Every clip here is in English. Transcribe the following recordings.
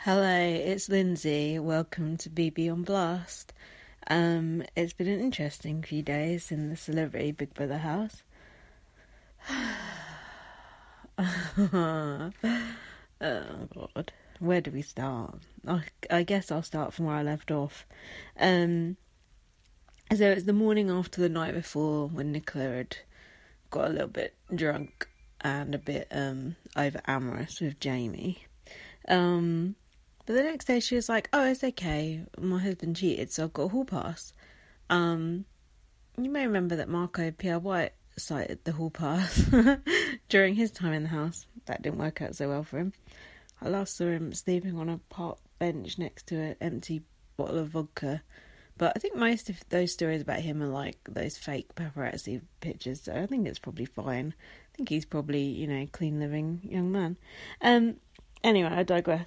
Hello, it's Lindsay. Welcome to BB on Blast. It's been an interesting few days in the Celebrity Big Brother house. Oh God, where do we start? I guess I'll start from where I left off. So it's the morning after the night before when Nicola had got a little bit drunk and a bit over amorous with Jamie. But the next day she was like, oh, it's okay, my husband cheated, so I've got a hall pass. You may remember that Marco Pierre White cited the hall pass during his time in the house. That didn't work out so well for him. I last saw him sleeping on a park bench next to an empty bottle of vodka. But I think most of those stories about him are like those fake paparazzi pictures, so I think it's probably fine. I think he's probably, you know, clean living young man. Anyway, I digress.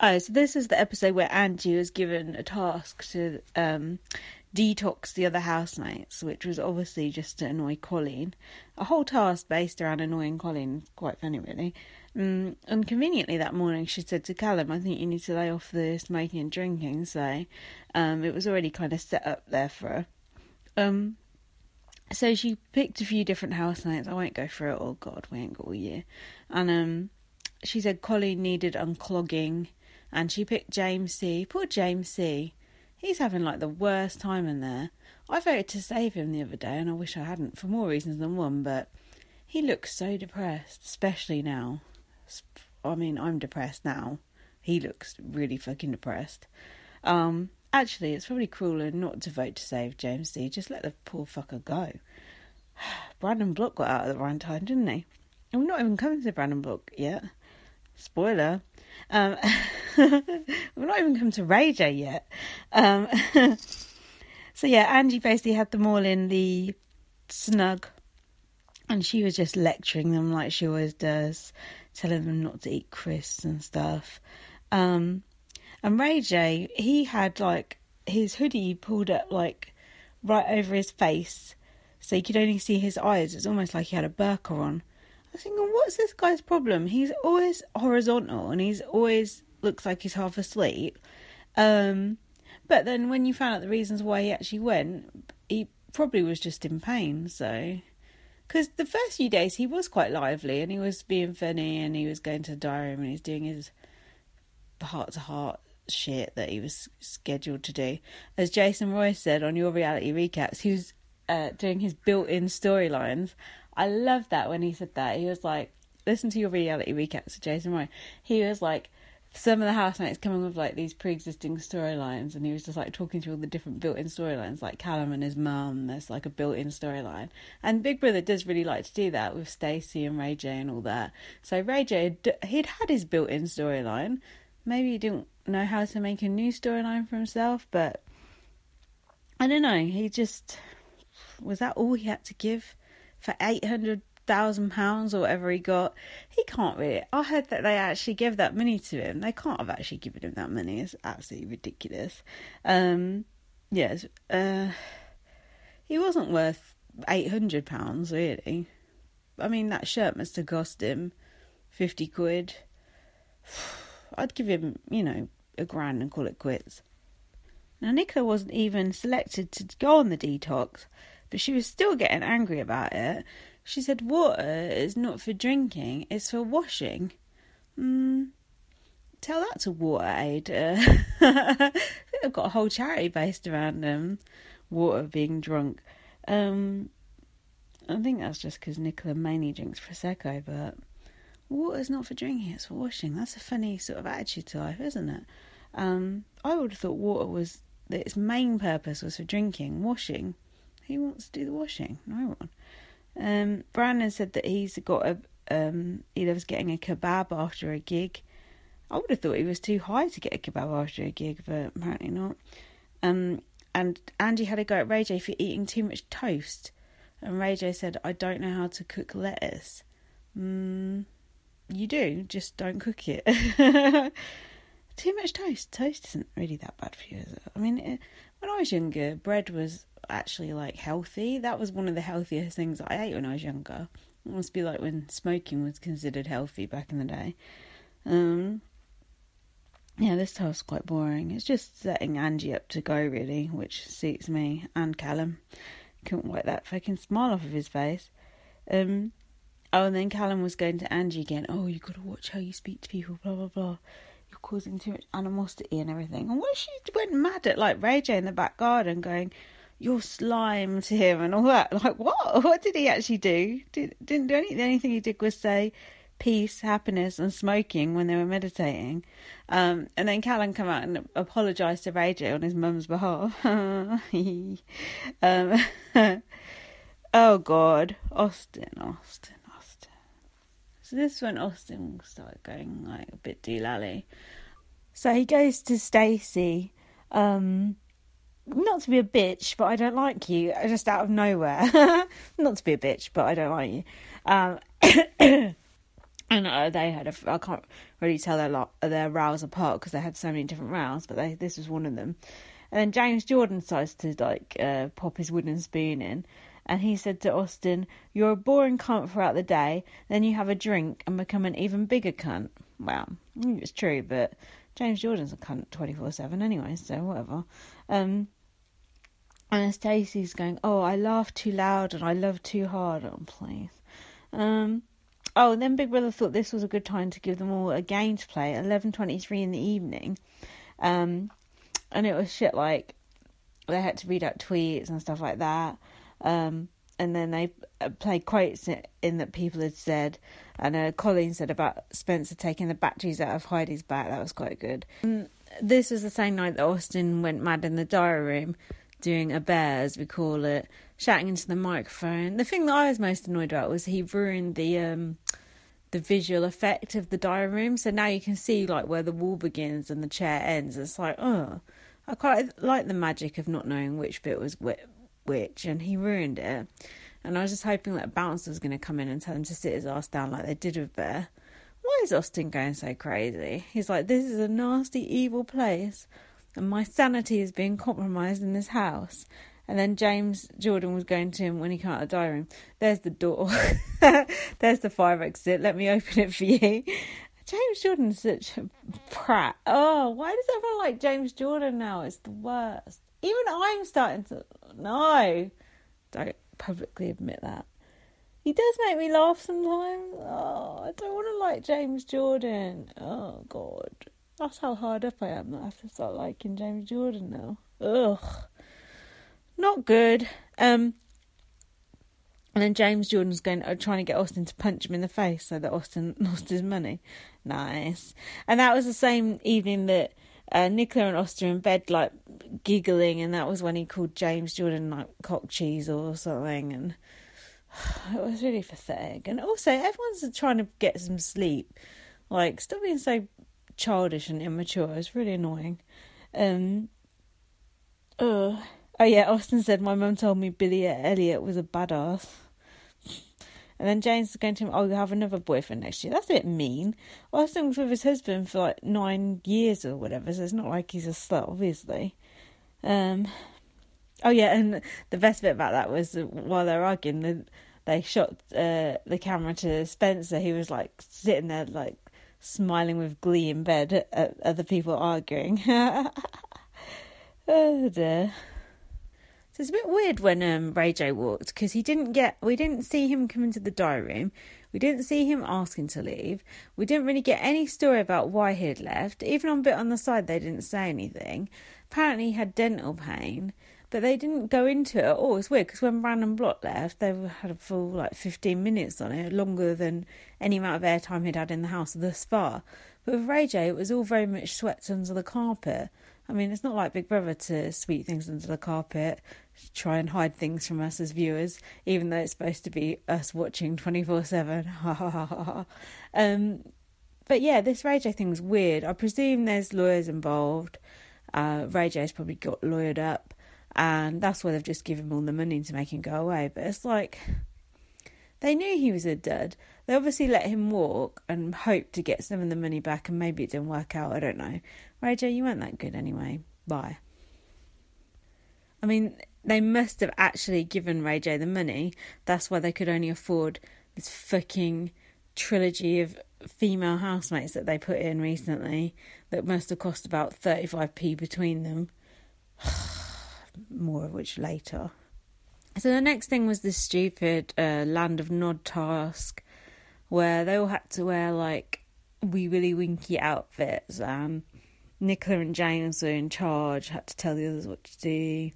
Oh, so this is the episode where Angie was given a task to detox the other housemates, which was obviously just to annoy Colleen. A whole task based around annoying Colleen. Quite funny, really. And conveniently that morning she said to Callum, I think you need to lay off the smoking and drinking, so it was already kind of set up there for her. So she picked a few different housemates. I won't go through it. Oh God, we ain't got all year. And she said Colleen needed unclogging, and she picked James C. Poor James C. He's having, like, the worst time in there. I voted to save him the other day, and I wish I hadn't, for more reasons than one, but he looks so depressed, especially now. I mean, I'm depressed now. He looks really fucking depressed. Actually, it's probably crueler not to vote to save James D. Just let the poor fucker go. Brandon Block got out at the right time, didn't he? And we've not even come to Brandon Block yet. Spoiler. We've not even come to Ray J yet. So yeah, Angie basically had them all in the snug, and she was just lecturing them like she always does, telling them not to eat crisps and stuff. And Ray J, he had like his hoodie pulled up like right over his face, so you could only see his eyes. It's almost like he had a burqa on. I was thinking, what's this guy's problem? He's always horizontal and he's always looks like he's half asleep. But then when you found out the reasons why he actually went, he probably was just in pain. So, because the first few days he was quite lively and he was being funny and he was going to the diary room and he's doing his heart-to-heart shit that he was scheduled to do. As Jason Roy said on your reality recaps, he was doing his built-in storylines. I love that when he said that. He was like, listen to your reality recaps with Jason Roy. He was like, some of the housemates coming with like these pre-existing storylines, and he was just like talking through all the different built-in storylines, like Callum and his mum. There's like a built-in storyline, and Big Brother does really like to do that with Stacey and Ray J and all that. So Ray J, he'd had his built-in storyline. Maybe he didn't know how to make a new storyline for himself, but I don't know. He just was that all he had to give for £800,000 or whatever he got. He can't really. I heard that they actually gave that money to him. They can't have actually given him that money. It's absolutely ridiculous. Yes, he wasn't worth £800 really. I mean, that shirt must have cost him 50 quid. I'd give him, you know, £1,000 and call it quits. Now Nicola wasn't even selected to go on the detox, but she was still getting angry about it. She said water is not for drinking, it's for washing. Tell that to WaterAid. I think they've got a whole charity based around water being drunk. I think that's just because Nicola mainly drinks Prosecco, but water's not for drinking, it's for washing. That's a funny sort of attitude to life, isn't it? I would have thought water was, that its main purpose was for drinking, washing. Who wants to do the washing? No one. Brandon said that he loves getting a kebab after a gig. I would have thought he was too high to get a kebab after a gig, but apparently not. And Andy had a go at Ray J for eating too much toast. And Ray J said, I don't know how to cook lettuce. You do, just don't cook it. Too much toast. Toast isn't really that bad for you, is it? I mean, when I was younger, bread was actually, like, healthy. That was one of the healthiest things I ate when I was younger. It must be like when smoking was considered healthy back in the day. Yeah, this tile's quite boring. It's just setting Angie up to go, really, which suits me. And Callum. Couldn't wipe that fucking smile off of his face. Oh, and then Callum was going to Angie again. Oh, you've got to watch how you speak to people, blah, blah, blah. You're causing too much animosity and everything. And what if she went mad at, like, Ray J in the back garden going, you're slime to him and all that. Like, what? What did he actually do? Didn't do anything. The only thing he did was say peace, happiness and smoking when they were meditating. And then Callum came out and apologised to Ray J on his mum's behalf. Oh, God. Austin. So this is when Austin started going, like, a bit doolally. So he goes to Stacey, not to be a bitch, but I don't like you. Just out of nowhere. Not to be a bitch, but I don't like you. And they had I can't really tell their rows apart because they had so many different rows, but this was one of them. And then James Jordan decides to, like, pop his wooden spoon in. And he said to Austin, you're a boring cunt throughout the day, then you have a drink and become an even bigger cunt. Well, it's true, but James Jordan's a cunt 24/7 anyway, so whatever. And Stacey's going, oh, I laugh too loud and I love too hard. Oh, please. Oh, and then Big Brother thought this was a good time to give them all a game to play at 11:23 in the evening. And it was shit like they had to read out tweets and stuff like that. And then they played quotes in that people had said. And Colleen said about Spencer taking the batteries out of Heidi's back. That was quite good. This was the same night that Austin went mad in the diary room, doing a bear, as we call it, shouting into the microphone. The thing that I was most annoyed about was he ruined the visual effect of the diary room. So now you can see, like, where the wall begins and the chair ends. It's like, oh, I quite like the magic of not knowing which bit was which, and he ruined it. And I was just hoping that a bouncer was going to come in and tell him to sit his ass down like they did with Bear. Why is Austin going so crazy? He's like, this is a nasty, evil place, and my sanity is being compromised in this house. And then James Jordan was going to him when he came out of the diary room. There's the door. There's the fire exit. Let me open it for you. James Jordan's such a prat. Oh, why does everyone like James Jordan now? It's the worst. Even I'm starting to... No. Don't publicly admit that. He does make me laugh sometimes. Oh, I don't want to like James Jordan. Oh, God. That's how hard up I am that I have to start liking James Jordan now. Ugh. Not good. And then James Jordan's going, trying to get Austin to punch him in the face so that Austin lost his money. Nice. And that was the same evening that Nicola and Austin in bed, like, giggling, and that was when he called James Jordan, like, cock cheese or something, and it was really pathetic. And also, everyone's trying to get some sleep. Like, stop being so childish and immature. It's really annoying. Oh, yeah, Austin said, my mum told me Billy Elliott was a badass. And then James is going to him, oh, you'll have another boyfriend next year. That's a bit mean. Austin was with his husband for, like, 9 years or whatever, so it's not like he's a slut, obviously. Oh, yeah, and the best bit about that was while they were arguing, they shot the camera to Spencer, who was, like, sitting there, like, smiling with glee in bed at other people arguing. Oh, dear. It's a bit weird when Ray J walked, because we didn't see him come into the diary room. We didn't see him asking to leave. We didn't really get any story about why he had left. Even on a bit on the side, they didn't say anything. Apparently he had dental pain, but they didn't go into it at all. It's weird, because when Brandon Block left, they had a full, like, 15 minutes on it, longer than any amount of airtime he'd had in the house thus far. But with Ray J, it was all very much swept under the carpet. I mean, it's not like Big Brother to sweep things under the carpet, try and hide things from us as viewers, even though it's supposed to be us watching 24/7. But yeah, this Ray J thing's weird. I presume there's lawyers involved. Ray J's probably got lawyered up, and that's why they've just given him all the money to make him go away. But it's like, they knew he was a dud. They obviously let him walk and hoped to get some of the money back, and maybe it didn't work out. I don't know. Ray J, you weren't that good anyway. Bye. I mean, they must have actually given Ray J the money. That's why they could only afford this fucking trilogy of female housemates that they put in recently that must have cost about 35p between them. More of which later. So the next thing was this stupid Land of Nod task where they all had to wear, like, wee willy winky outfits. Nicola and James were in charge, had to tell the others what to do.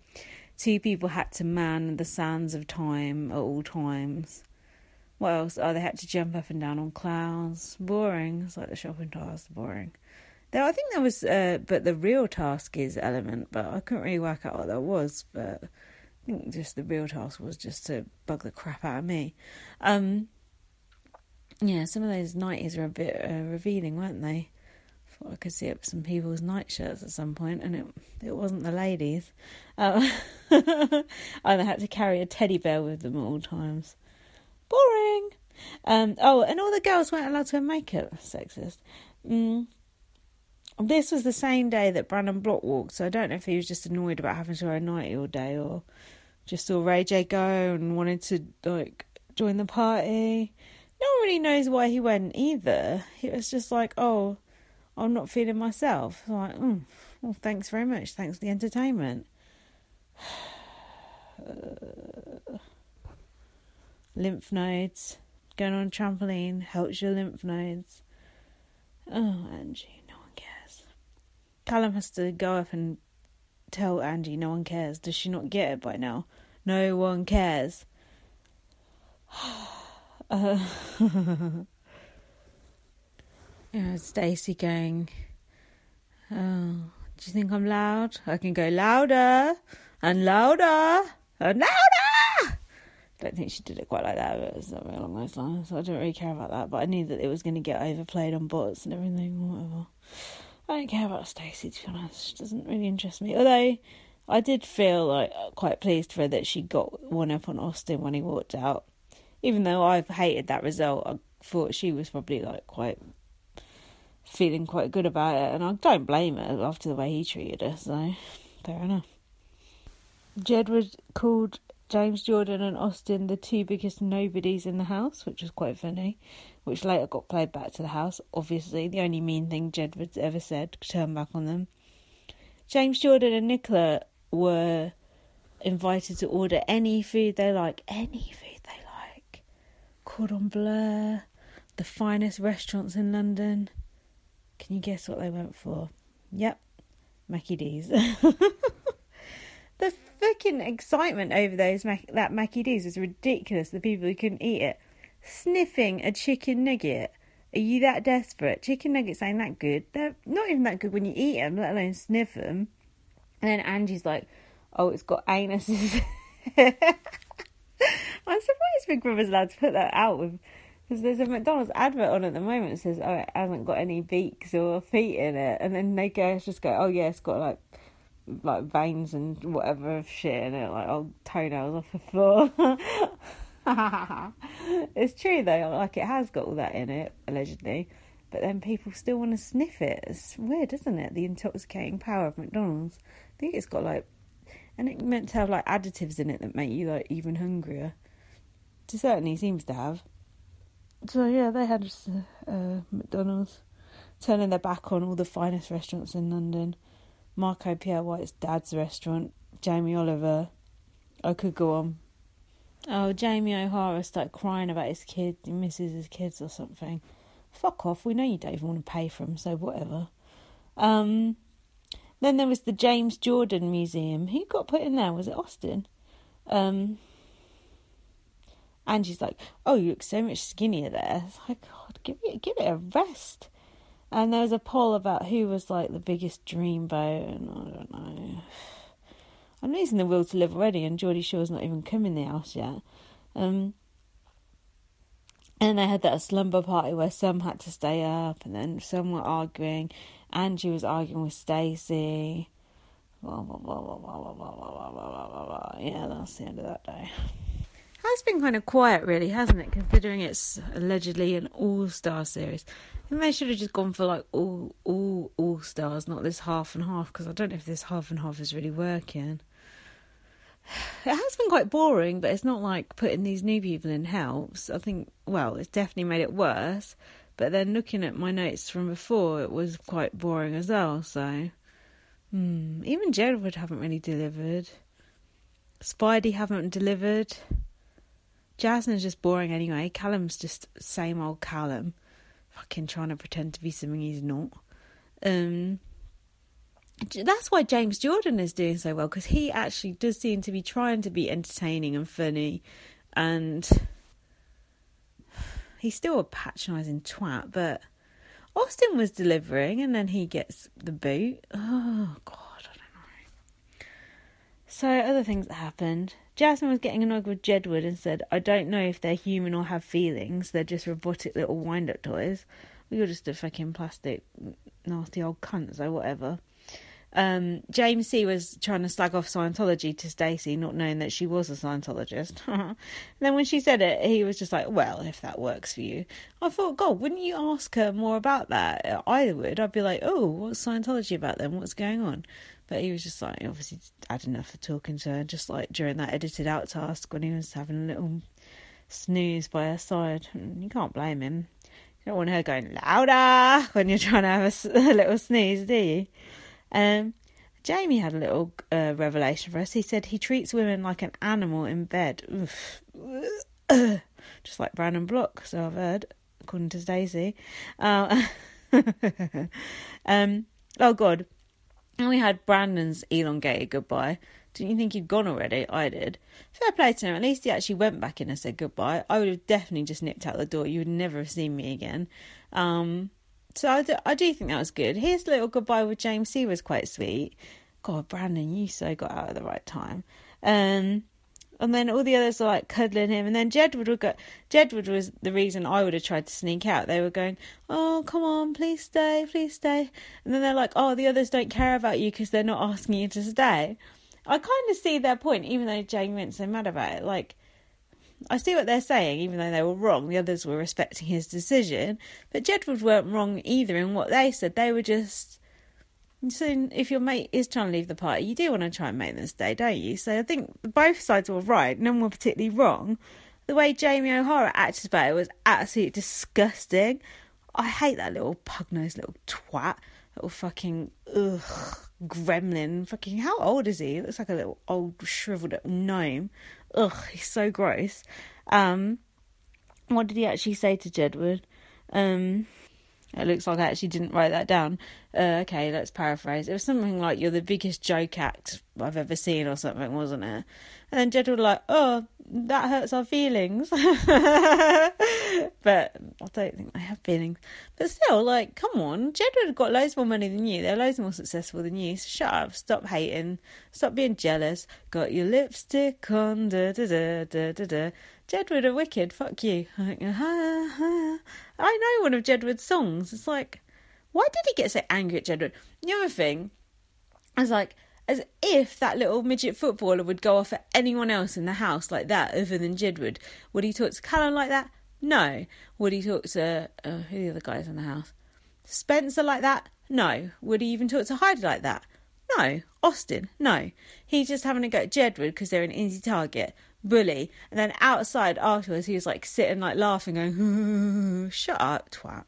Two people had to man the sands of time at all times. What else? Oh, they had to jump up and down on clouds. Boring. It's like the shopping task. Boring. Though I think there was, but the real task is element, but I couldn't really work out what that was, but I think just the real task was just to bug the crap out of me. Yeah, some of those 90s were a bit revealing, weren't they? I thought I could see up some people's nightshirts at some point, and it wasn't the ladies. And I had to carry a teddy bear with them at all times. Boring! Oh, and all the girls weren't allowed to wear makeup. Sexist. This was the same day that Brandon Block walked, so I don't know if he was just annoyed about having to wear a nightie all day or just saw Ray J go and wanted to, like, join the party. No one really knows why he went either. It was just like, oh, I'm not feeling myself. I'm like, well, thanks very much. Thanks for the entertainment. Lymph nodes. Going on a trampoline helps your lymph nodes. Oh, Angie. Callum has to go up and tell Angie no one cares. Does she not get it by now? No one cares. Stacey going, oh, do you think I'm loud? I can go louder and louder and louder. I don't think she did it quite like that, but it's not very along those lines. So I don't really care about that, but I knew that it was going to get overplayed on bots and everything or whatever. I don't care about Stacey, to be honest. She doesn't really interest me. Although, I did feel like quite pleased for her that she got one up on Austin when he walked out. Even though I've hated that result, I thought she was probably like quite feeling quite good about it. And I don't blame her after the way he treated her, so fair enough. Jedward called James Jordan and Austin the two biggest nobodies in the house, which was quite funny, which later got played back to the house. Obviously, the only mean thing Jedward's ever said, turned back on them. James Jordan and Nicola were invited to order any food they like. Any food they like. Cordon Bleu, the finest restaurants in London. Can you guess what they went for? Yep, Mackie D's. The fucking excitement over those that Mackie D's was ridiculous, the people who couldn't eat it. Sniffing a chicken nugget. Are you that desperate? Chicken nuggets ain't that good. They're not even that good when you eat them, let alone sniff them. And then Angie's like, oh, it's got anuses. I'm surprised Big Brother's allowed to put that out with, because there's a McDonald's advert on at the moment that says, oh, it hasn't got any beaks or feet in it. And then they go, oh yeah, it's got like veins and whatever shit in it, like old toenails off the floor. It's true though, like it has got all that in it, allegedly, but then people still want to sniff it. It's weird, isn't it? The intoxicating power of McDonald's. I think it's got like, and it meant to have like additives in it that make you like even hungrier. It certainly seems to have. So yeah, they had McDonald's turning their back on all the finest restaurants in London. Marco Pierre White's dad's restaurant, Jamie Oliver. I could go on. Oh, Jamie O'Hara started crying about his kid. He misses his kids or something. Fuck off. We know you don't even want to pay for them, so whatever. Then there was the James Jordan Museum. Who got put in there? Was it Austin? Angie's like, oh, you look so much skinnier there. It's like, God, give it a rest. And there was a poll about who was like the biggest dreamboat, and I don't know. I'm losing the will to live already, and Geordie Shore's not even come in the house yet. And they had that slumber party where some had to stay up, and then some were arguing. Angie was arguing with Stacey. Blah, blah, blah, blah, blah, blah, blah, blah, blah, blah, blah. Yeah, that's the end of that day. Has been kind of quiet, really, hasn't it? Considering it's allegedly an all-star series. I think they should have just gone for, like, all-stars, not this half and half, because I don't know if this half and half is really working. It has been quite boring, but it's not like putting these new people in helps. I think, well, it's definitely made it worse. But then looking at my notes from before, it was quite boring as well. So, even Jedward haven't really delivered. Spidey haven't delivered. Jasmine's just boring anyway. Callum's just same old Callum, fucking trying to pretend to be something he's not. That's why James Jordan is doing so well, because he actually does seem to be trying to be entertaining and funny, and he's still a patronising twat, but Austin was delivering, and then he gets the boot. Oh, God, I don't know. So, other things that happened. Jasmine was getting annoyed with Jedward and said, I don't know if they're human or have feelings. They're just robotic little wind-up toys. You're just a fucking plastic, nasty old cunt, so whatever. James C was trying to slag off Scientology to Stacey, not knowing that she was a Scientologist. And then when she said it, he was just like, well, if that works for you. I thought, God, wouldn't you ask her more about that? I would. I'd be like, oh, what's Scientology about then? What's going on? But he was just like, obviously had enough of talking to her, just like during that edited out task when he was having a little snooze by her side. You can't blame him. You don't want her going louder when you're trying to have a little snooze, do you? Jamie had a little revelation for us. He said he treats women like an animal in bed. Oof. Just like Brandon Block, so I've heard, according to Stacey. Oh, God. And we had Brandon's elongated goodbye. Didn't you think he'd gone already? I did. Fair play to him. At least he actually went back in and said goodbye. I would have definitely just nipped out the door. You would never have seen me again. So I do think that was good. His little goodbye with James C was quite sweet. God, Brandon, you so got out at the right time. And then all the others were like cuddling him. And then Jedward was the reason I would have tried to sneak out. They were going, oh, come on, please stay, please stay. And then they're like, oh, the others don't care about you because they're not asking you to stay. I kind of see their point, even though Jamie went so mad about it. Like, I see what they're saying, even though they were wrong. The others were respecting his decision. But Jedward weren't wrong either in what they said. They were just... So if your mate is trying to leave the party, you do want to try and make them stay, don't you? So I think both sides were right. None were particularly wrong. The way Jamie O'Hara acted about it was absolutely disgusting. I hate that little pug-nosed little twat. Little fucking... Ugh... gremlin. Fucking, how old is he? He looks like a little old shriveled up gnome. Ugh, he's so gross. What did he actually say to Jedward? It looks like I actually didn't write that down. Okay, let's paraphrase. It was something like, you're the biggest joke act I've ever seen or something, wasn't it? And then Jedward was like, oh, that hurts our feelings. But I don't think they have feelings. But still, like, come on. Jedward got loads more money than you. They're loads more successful than you. So shut up. Stop hating. Stop being jealous. Got your lipstick on. Da-da-da-da-da-da. Jedward are wicked, fuck you. Like, I know one of Jedward's songs. It's like, why did he get so angry at Jedward? The other thing, I was like, as if that little midget footballer would go off at anyone else in the house like that other than Jedward. Would he talk to Callum like that? No. Would he talk to, who are the other guys in the house? Spencer like that? No. Would he even talk to Heidi like that? No. Austin? No. He's just having a go at Jedward because they're an easy target. Bully. And then outside afterwards he was like sitting like laughing going, shut up twat.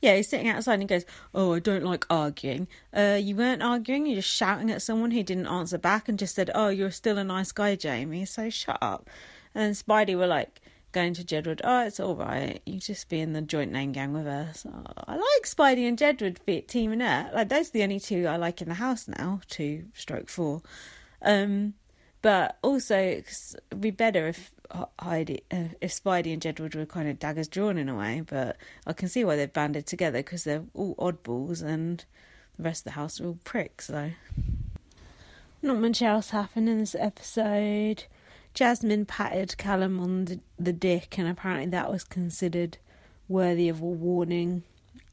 Yeah, he's sitting outside and he goes, oh, I don't like arguing. You weren't arguing, you're just shouting at someone who didn't answer back and just said, oh, you're still a nice guy, Jamie, so shut up. And then Spidey were like going to Jedward, oh, it's all right, you just be in the joint name gang with us. Oh, I like Spidey and Jedward teaming up. Like, those are the only two I like in the house now, 2/4. But also, it'd be better if Spidey and Jedward were kind of daggers drawn in a way. But I can see why they've banded together, because they're all oddballs and the rest of the house are all pricks. So not much else happened in this episode. Jasmine patted Callum on the dick, and apparently that was considered worthy of a warning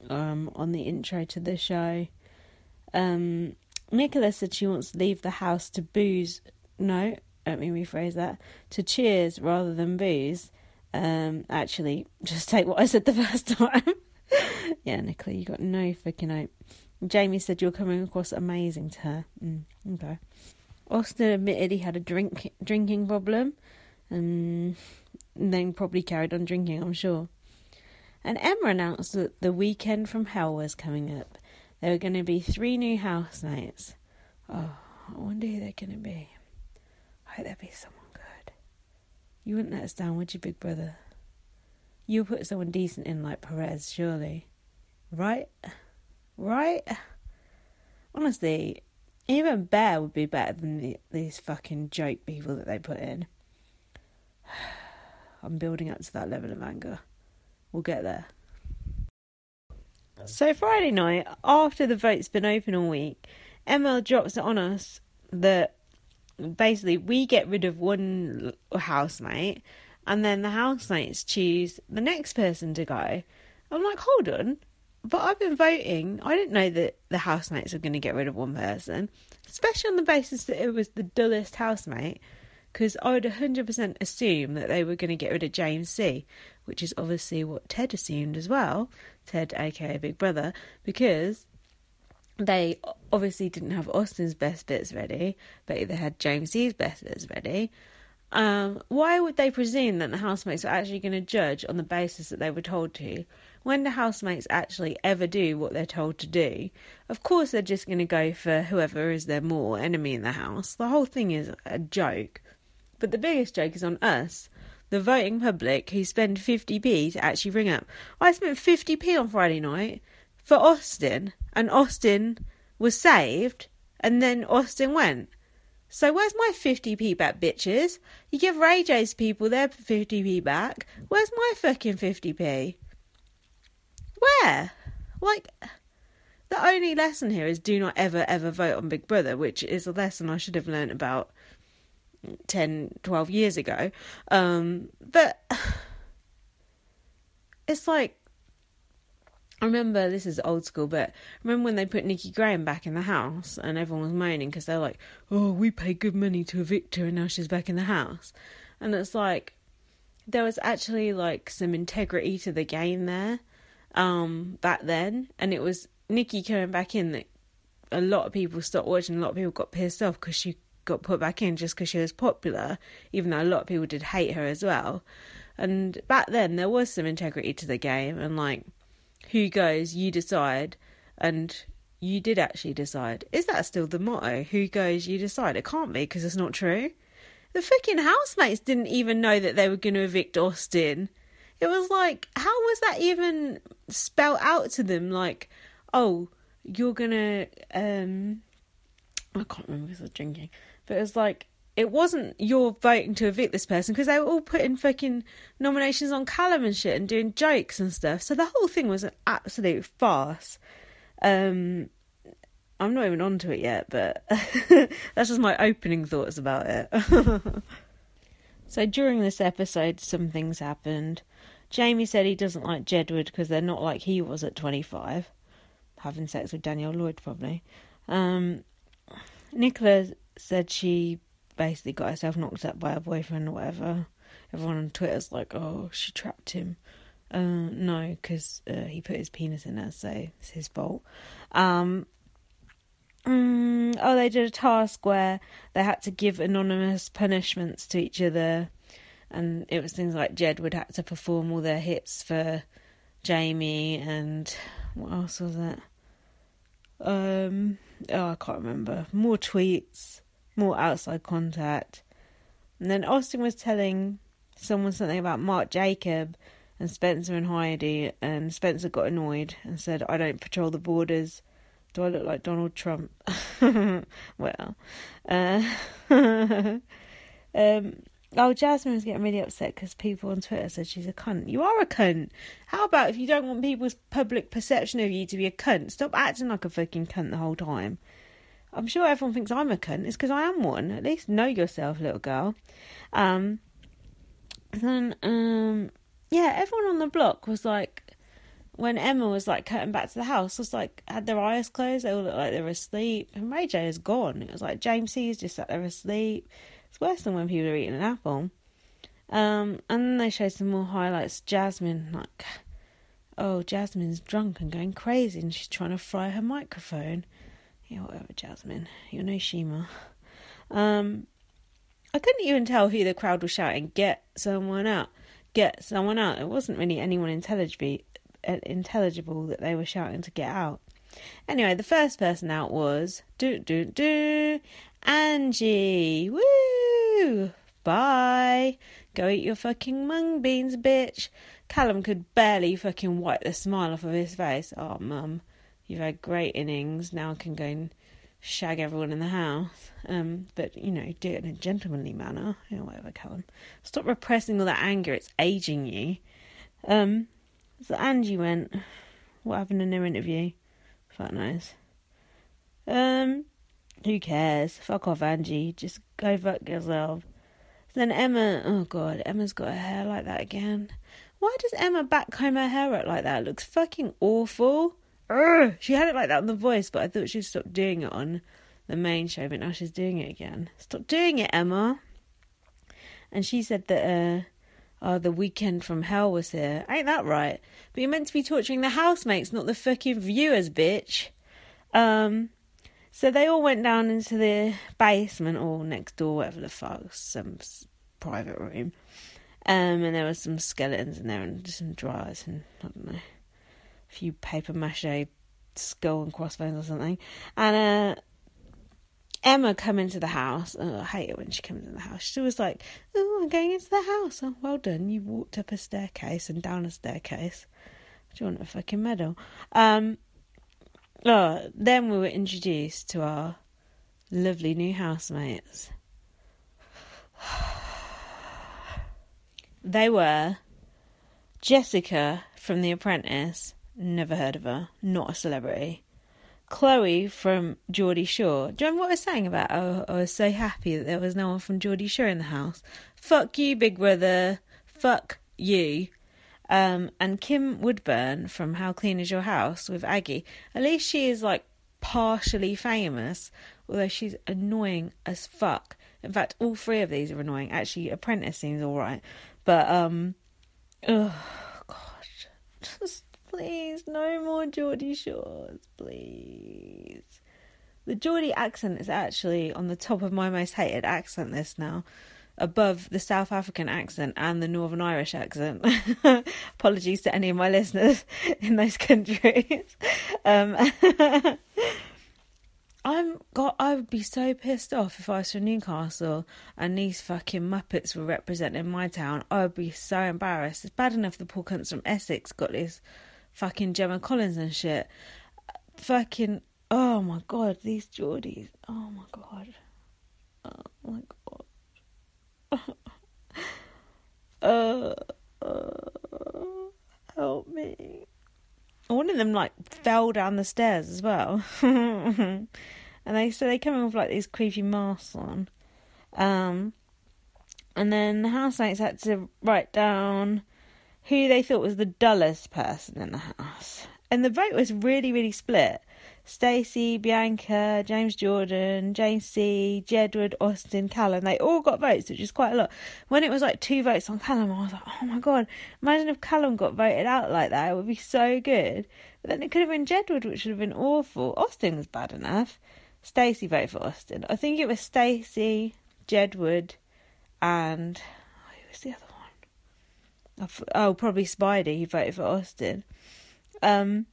on the intro to the show. Nicola said she wants to leave the house to booze. No, let me rephrase that. To cheers rather than booze. Actually, just take what I said the first time. Yeah, Nicola, you got no fucking hope. Jamie said you're coming across amazing to her. Okay. Austin admitted he had a drinking problem, and then probably carried on drinking, I'm sure. And Emma announced that The Weekend from Hell was coming up. There were going to be 3 new housemates. Oh, I wonder who they're going to be. I hope there'll be someone good. You wouldn't let us down, would you, Big Brother? You'll put someone decent in like Perez, surely. Right? Honestly, even Bear would be better than these fucking joke people that they put in. I'm building up to that level of anger. We'll get there. So Friday night, after the vote's been open all week, ML drops it on us that basically we get rid of one housemate and then the housemates choose the next person to go. I'm like, hold on, but I've been voting. I didn't know that the housemates were going to get rid of one person, especially on the basis that it was the dullest housemate, because I would 100% assume that they were going to get rid of James C., which is obviously what Ted assumed as well, Ted aka Big Brother, because they obviously didn't have Austin's best bits ready, but they had James C's best bits ready. Why would they presume that the housemates were actually going to judge on the basis that they were told to, when the housemates actually ever do what they're told to do? Of course they're just going to go for whoever is their more enemy in the house. The whole thing is a joke. But the biggest joke is on us, the voting public, who spend 50p to actually ring up. I spent 50p on Friday night for Austin, and Austin was saved, and then Austin went. So where's my 50p back, bitches? You give Ray J's people their 50p back. Where's my fucking 50p? Where? Like, the only lesson here is do not ever, ever vote on Big Brother, which is a lesson I should have learnt about 10, 12 years ago. But it's like, I remember, this is old school, but remember when they put Nikki Graham back in the house and everyone was moaning because they're like, oh, we paid good money to evict her and now she's back in the house. And it's like, there was actually like some integrity to the game there back then. And it was Nikki coming back in that a lot of people stopped watching. A lot of people got pissed off because she got put back in just because she was popular, even though a lot of people did hate her as well. And back then there was some integrity to the game, and like, who goes, you decide, and you did actually decide. Is that still the motto? Who goes, you decide? It can't be, because it's not true. The fucking housemates didn't even know that they were going to evict Austin. It was like, how was that even spelled out to them? Like, oh, you're going to... I can't remember because I was drinking. But it was like, it wasn't your voting to evict this person, because they were all putting fucking nominations on Callum and shit and doing jokes and stuff. So the whole thing was an absolute farce. I'm not even onto it yet, but that's just my opening thoughts about it. So during this episode, some things happened. Jamie said he doesn't like Jedward because they're not like he was at 25. Having sex with Danielle Lloyd, probably. Nicola said she basically got herself knocked up by her boyfriend or whatever. Everyone on Twitter's like, oh, she trapped him. No, because he put his penis in her, so it's his fault. Oh, they did a task where they had to give anonymous punishments to each other, and it was things like Jedward had to perform all their hits for Jamie, and what else was it? Oh, I can't remember. More tweets, more outside contact. And then Austin was telling someone something about Mark Jacob and Spencer and Heidi, and Spencer got annoyed and said, I don't patrol the borders. Do I look like Donald Trump? Well. Oh, Jasmine was getting really upset because people on Twitter said she's a cunt. You are a cunt. How about, if you don't want people's public perception of you to be a cunt, stop acting like a fucking cunt the whole time. I'm sure everyone thinks I'm a cunt. It's because I am one. At least know yourself, little girl. Yeah, everyone on the block was like, when Emma was like cutting back to the house, was like, had their eyes closed. They all looked like they were asleep. And Ray J is gone. It was like James C's just sat there asleep. It's worse than when people are eating an apple. And then they showed some more highlights. Jasmine, like, oh, Jasmine's drunk and going crazy, and she's trying to fry her microphone. Yeah, whatever, Jasmine. You're no Shima. I couldn't even tell who the crowd was shouting, "Get someone out! Get someone out!" It wasn't really anyone intelligible that they were shouting to get out. Anyway, the first person out was Angie. Woo! Bye. Go eat your fucking mung beans, bitch. Callum could barely fucking wipe the smile off of his face. Oh, mum, you've had great innings. Now I can go and shag everyone in the house. But, you know, do it in a gentlemanly manner. You know, whatever, Callum. Stop repressing all that anger. It's ageing you. So Angie went. What happened in her interview? Fuck knows. Who cares? Fuck off, Angie. Just go fuck yourself. Then Emma, oh God, Emma's got her hair like that again. Why does Emma backcomb her hair up like that? It looks fucking awful. Urgh. She had it like that on The Voice, but I thought she'd stop doing it on the main show, but now she's doing it again. Stop doing it, Emma. And she said that, the weekend from hell was here. Ain't that right? But you're meant to be torturing the housemates, not the fucking viewers, bitch. So they all went down into the basement or next door, whatever the fuck, some private room. And there were some skeletons in there and some dryers and, I don't know, a few paper mache skull and crossbones or something. And Emma come into the house. Oh, I hate it when she comes in the house. She was like, oh, I'm going into the house. Oh, well done. You walked up a staircase and down a staircase. Do you want a fucking medal? Oh, then we were introduced to our lovely new housemates. They were Jessica from The Apprentice, never heard of her, not a celebrity. Chloe from Geordie Shore. Do you remember what I was saying about? Oh, I was so happy that there was no one from Geordie Shore in the house. Fuck you, Big Brother. Fuck you. And Kim Woodburn from How Clean Is Your House with Aggie. At least she is, like, partially famous, although she's annoying as fuck. In fact, all three of these are annoying. Actually, Apprentice seems all right. But, oh, gosh. Just please, no more Geordie Shores, please. The Geordie accent is actually on the top of my most hated accent list now. Above the South African accent and the Northern Irish accent. Apologies to any of my listeners in those countries. I would be so pissed off if I was from Newcastle and these fucking Muppets were representing my town. I would be so embarrassed. It's bad enough the poor cunts from Essex got this fucking Gemma Collins and shit. Fucking, oh my God, these Geordies. Oh my God. Oh my God. Help me. One of them like fell down the stairs as well. And they come in with like these creepy masks on. And then the housemates had to write down who they thought was the dullest person in the house. And the vote was really, really split. Stacey, Bianca, James Jordan, James C, Jedward, Austin, Callum. They all got votes, which is quite a lot. When it was like 2 votes on Callum, I was like, oh my God, imagine if Callum got voted out like that. It would be so good. But then it could have been Jedward, which would have been awful. Austin was bad enough. Stacey voted for Austin. I think it was Stacey, Jedward, and... oh, who was the other one? Oh, probably Spidey. He voted for Austin. And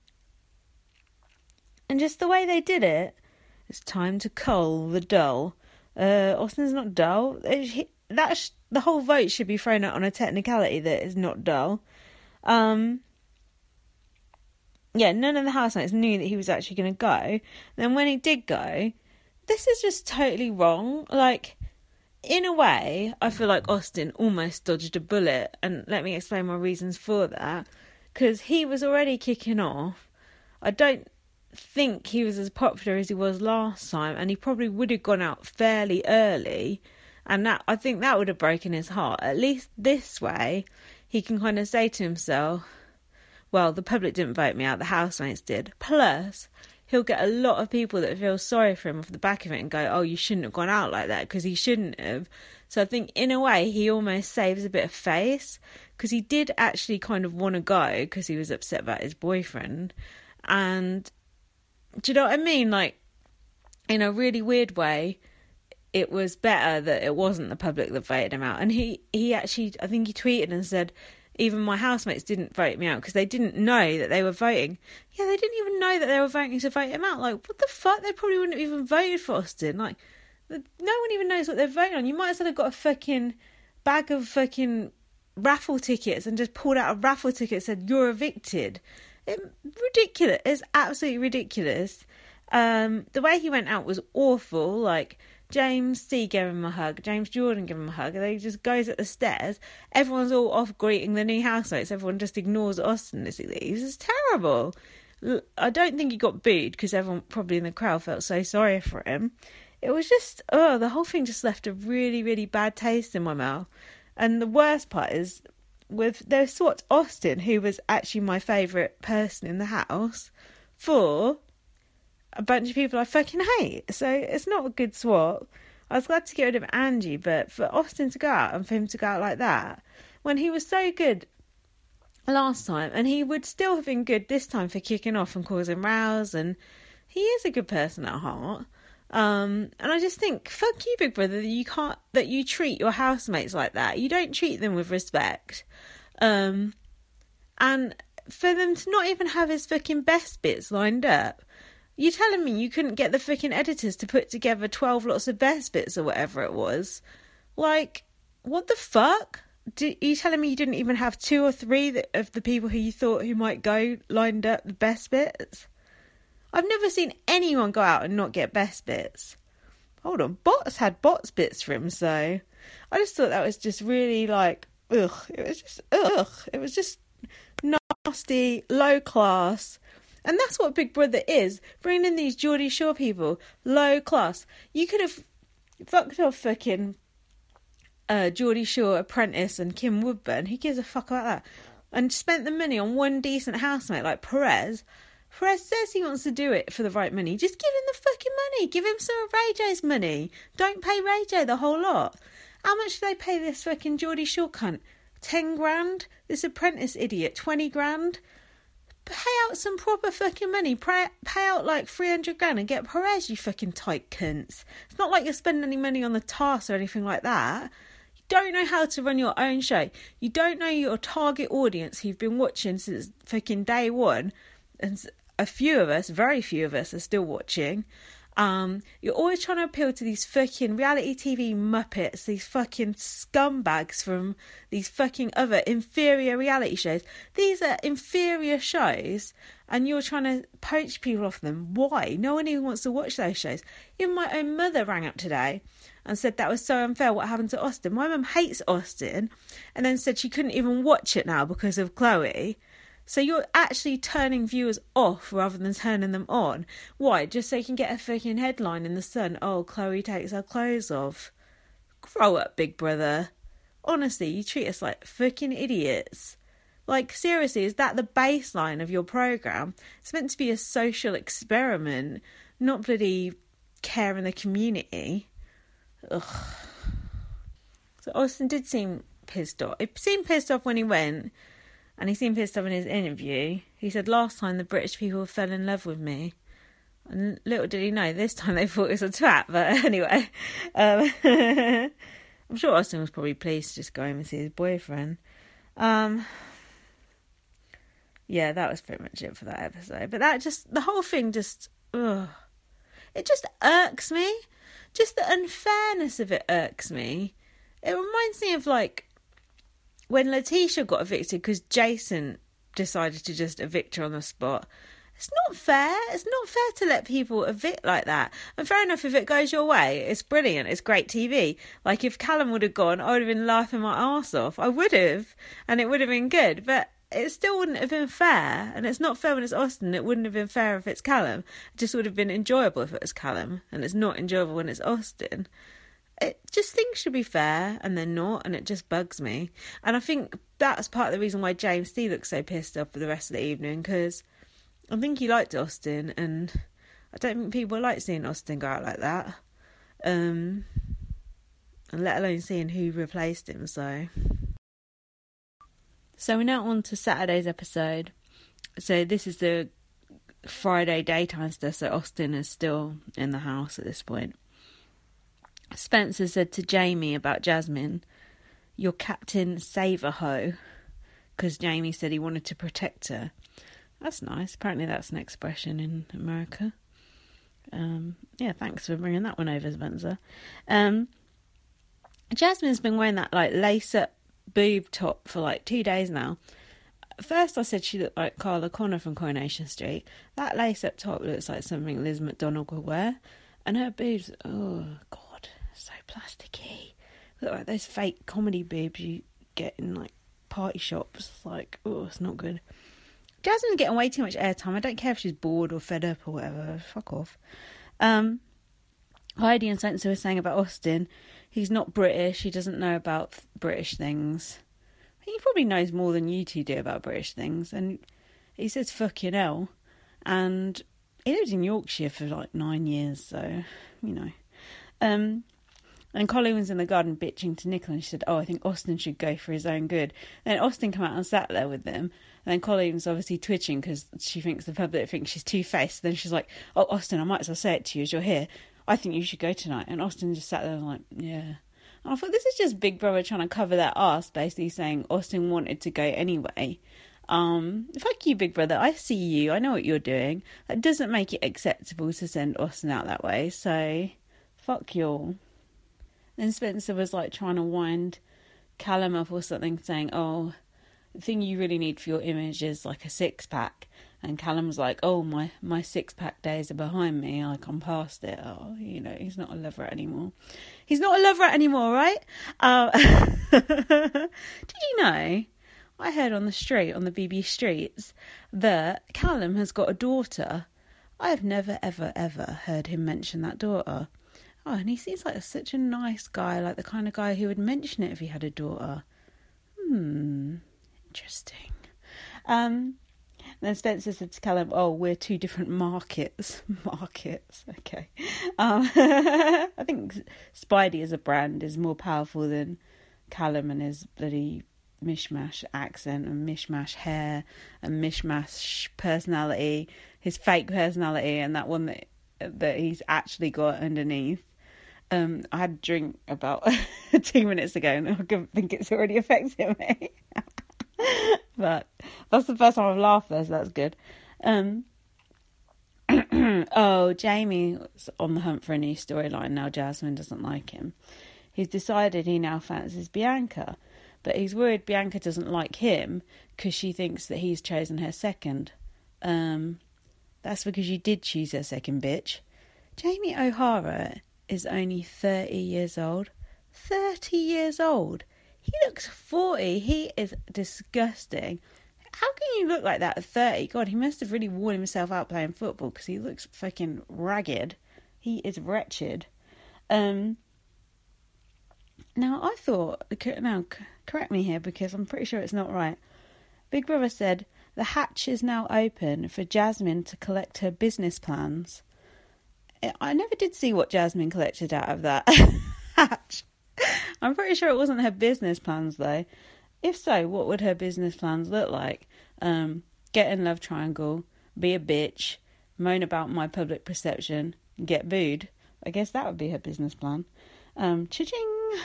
just the way they did it, it's time to cull the dull. Austin's not dull. The whole vote should be thrown out on a technicality that is not dull. Yeah, none of the housemates knew that he was actually going to go. Then when he did go, this is just totally wrong. Like, in a way, I feel like Austin almost dodged a bullet. And let me explain my reasons for that. Because he was already kicking off. I don't think he was as popular as he was last time, and he probably would have gone out fairly early, and that, I think that would have broken his heart. At least this way he can kind of say to himself, well, the public didn't vote me out, the housemates did. Plus, he'll get a lot of people that feel sorry for him off the back of it and go, oh, you shouldn't have gone out like that, because he shouldn't have. So I think, in a way, he almost saves a bit of face, because he did actually kind of want to go because he was upset about his boyfriend. And do you know what I mean? Like, in a really weird way, it was better that it wasn't the public that voted him out. And he actually, I think he tweeted and said, even my housemates didn't vote me out because they didn't know that they were voting. Yeah, they didn't even know that they were voting to vote him out. Like, what the fuck? They probably wouldn't have even voted for Austin. Like, no one even knows what they're voting on. You might as well have got a fucking bag of fucking raffle tickets and just pulled out a raffle ticket and said, you're evicted. It's ridiculous. It's absolutely ridiculous. The way he went out was awful. Like, James C gave him a hug, James Jordan gave him a hug, and then he just goes up the stairs. Everyone's all off greeting the new housemates. Everyone just ignores Austin as he leaves. It's terrible. I don't think he got booed because everyone probably in the crowd felt so sorry for him. It was just, oh, the whole thing just left a really, really bad taste in my mouth. And the worst part is, they swapped Austin, who was actually my favourite person in the house, for a bunch of people I fucking hate. So it's not a good swap. I was glad to get rid of Angie, but for Austin to go out and for him to go out like that, when he was so good last time, and he would still have been good this time for kicking off and causing rows, and he is a good person at heart. And I just think, fuck you, Big Brother, that you treat your housemates like that. You don't treat them with respect. And for them to not even have his fucking best bits lined up. You're telling me you couldn't get the fucking editors to put together 12 lots of best bits or whatever it was? Like, what the fuck? You telling me you didn't even have 2 or 3 of the people who you thought who might go lined up the best bits? I've never seen anyone go out and not get best bits. Hold on, Bots had Bots bits for him, so I just thought that was just really like, ugh. It was just, ugh. It was just nasty, low class. And that's what Big Brother is, bringing in these Geordie Shore people, low class. You could have fucked off fucking Geordie Shore, Apprentice and Kim Woodburn. Who gives a fuck about that? And spent the money on one decent housemate like Perez. Perez says he wants to do it for the right money. Just give him the fucking money. Give him some of Ray J's money. Don't pay Ray J the whole lot. How much do they pay this fucking Geordie Shore cunt? 10 grand? This Apprentice idiot, 20 grand? Pay out some proper fucking money. Pay out like 300 grand and get Perez, you fucking tight cunts. It's not like you're spending any money on the task or anything like that. You don't know how to run your own show. You don't know your target audience who've been watching since fucking day one. And a few of us, very few of us, are still watching. You're always trying to appeal to these fucking reality TV muppets, these fucking scumbags from these fucking other inferior reality shows. These are inferior shows, and you're trying to poach people off them. Why? No one even wants to watch those shows. Even my own mother rang up today and said that was so unfair what happened to Austin. My mum hates Austin, and then said she couldn't even watch it now because of Chloe. So you're actually turning viewers off rather than turning them on. Why? Just so you can get a fucking headline in the Sun. Oh, Chloe takes her clothes off. Grow up, Big Brother. Honestly, you treat us like fucking idiots. Like, seriously, is that the baseline of your programme? It's meant to be a social experiment, not bloody care in the community. Ugh. So Austin did seem pissed off. It seemed pissed off when he went. And he seemed pissed off in his interview. He said, last time the British people fell in love with me. And little did he know, this time they thought it was a twat. But anyway, I'm sure Austin was probably pleased to just go home and see his boyfriend. Yeah, that was pretty much it for that episode. But that just, the whole thing just, ugh. It just irks me. Just the unfairness of it irks me. It reminds me of, like, when Letitia got evicted because Jason decided to just evict her on the spot. It's not fair. It's not fair to let people evict like that. And fair enough, if it goes your way, it's brilliant. It's great TV. Like, if Callum would have gone, I would have been laughing my arse off. I would have. And it would have been good. But it still wouldn't have been fair, and it's not fair when it's Austin. It wouldn't have been fair if it's Callum. It just would have been enjoyable if it was Callum, and it's not enjoyable when it's Austin. It just things should be fair, and they're not, and it just bugs me. And I think that's part of the reason why James D looks so pissed off for the rest of the evening, because I think he liked Austin, and I don't think people like seeing Austin go out like that, and let alone seeing who replaced him, so... So we're now on to Saturday's episode. So this is the Friday daytime stuff, so Austin is still in the house at this point. Spencer said to Jamie about Jasmine, "Your captain, save a hoe," because Jamie said he wanted to protect her. That's nice. Apparently that's an expression in America. Yeah, thanks for bringing that one over, Spencer. Jasmine's been wearing that like lace-up boob top for like 2 days now. First I said she looked like Carla Connor from Coronation Street. That lace-up top looks like something Liz McDonald would wear. And her boobs, oh God, so plasticky. Look like those fake comedy boobs you get in like party shops. Like, oh, it's not good. Jasmine's getting way too much airtime. I don't care if she's bored or fed up or whatever. Fuck off. Heidi and Spencer were saying about Austin. He's not British. He doesn't know about British things. He probably knows more than you two do about British things. And he says fucking hell. And he lived in Yorkshire for like 9 years. So, you know. And Colleen was in the garden bitching to Nicola. And she said, oh, I think Austin should go for his own good. And then Austin came out and sat there with them. And then Colleen was obviously twitching because she thinks the public thinks she's two-faced. Then she's like, oh, Austin, I might as well say it to you as you're here. I think you should go tonight. And Austin just sat there and like, yeah. And I thought, this is just Big Brother trying to cover their arse, basically saying Austin wanted to go anyway. Fuck you, Big Brother. I see you. I know what you're doing. That doesn't make it acceptable to send Austin out that way. So, fuck y'all. Then Spencer was like trying to wind Callum up or something, saying, oh, the thing you really need for your image is like a six-pack. And Callum's like, oh, my six-pack days are behind me. Like, I'm past it. Oh, you know, he's not a lover anymore. He's not a lover anymore, right? Did you know? I heard on the street, on the BB streets, that Callum has got a daughter. I have never, ever, ever heard him mention that daughter. Oh, and he seems like such a nice guy, like the kind of guy who would mention it if he had a daughter. Interesting. Then Spencer said to Callum, oh, we're two different markets. Markets, okay. I think Spidey as a brand is more powerful than Callum and his bloody mishmash accent and mishmash hair and mishmash personality, his fake personality and that one that he's actually got underneath. I had a drink about 2 minutes ago and I think it's already affected me. But that's the first time I've laughed there, so that's good. Oh, Jamie's on the hunt for a new storyline now. Jasmine doesn't like him. He's decided he now fancies Bianca, but he's worried Bianca doesn't like him because she thinks that he's chosen her second. That's because you did choose her second, bitch. Jamie O'Hara is only 30 years old. 30 years old. He looks 40. He is disgusting. How can you look like that at 30? God, he must have really worn himself out playing football because he looks fucking ragged. He is wretched. Now, I thought... Now, correct me here because I'm pretty sure it's not right. Big Brother said, the hatch is now open for Jasmine to collect her business plans. I never did see what Jasmine collected out of that hatch. I'm pretty sure it wasn't her business plans, though. If so, what would her business plans look like? Get in love triangle, be a bitch, moan about my public perception, get booed. I guess that would be her business plan. Cha-ching! I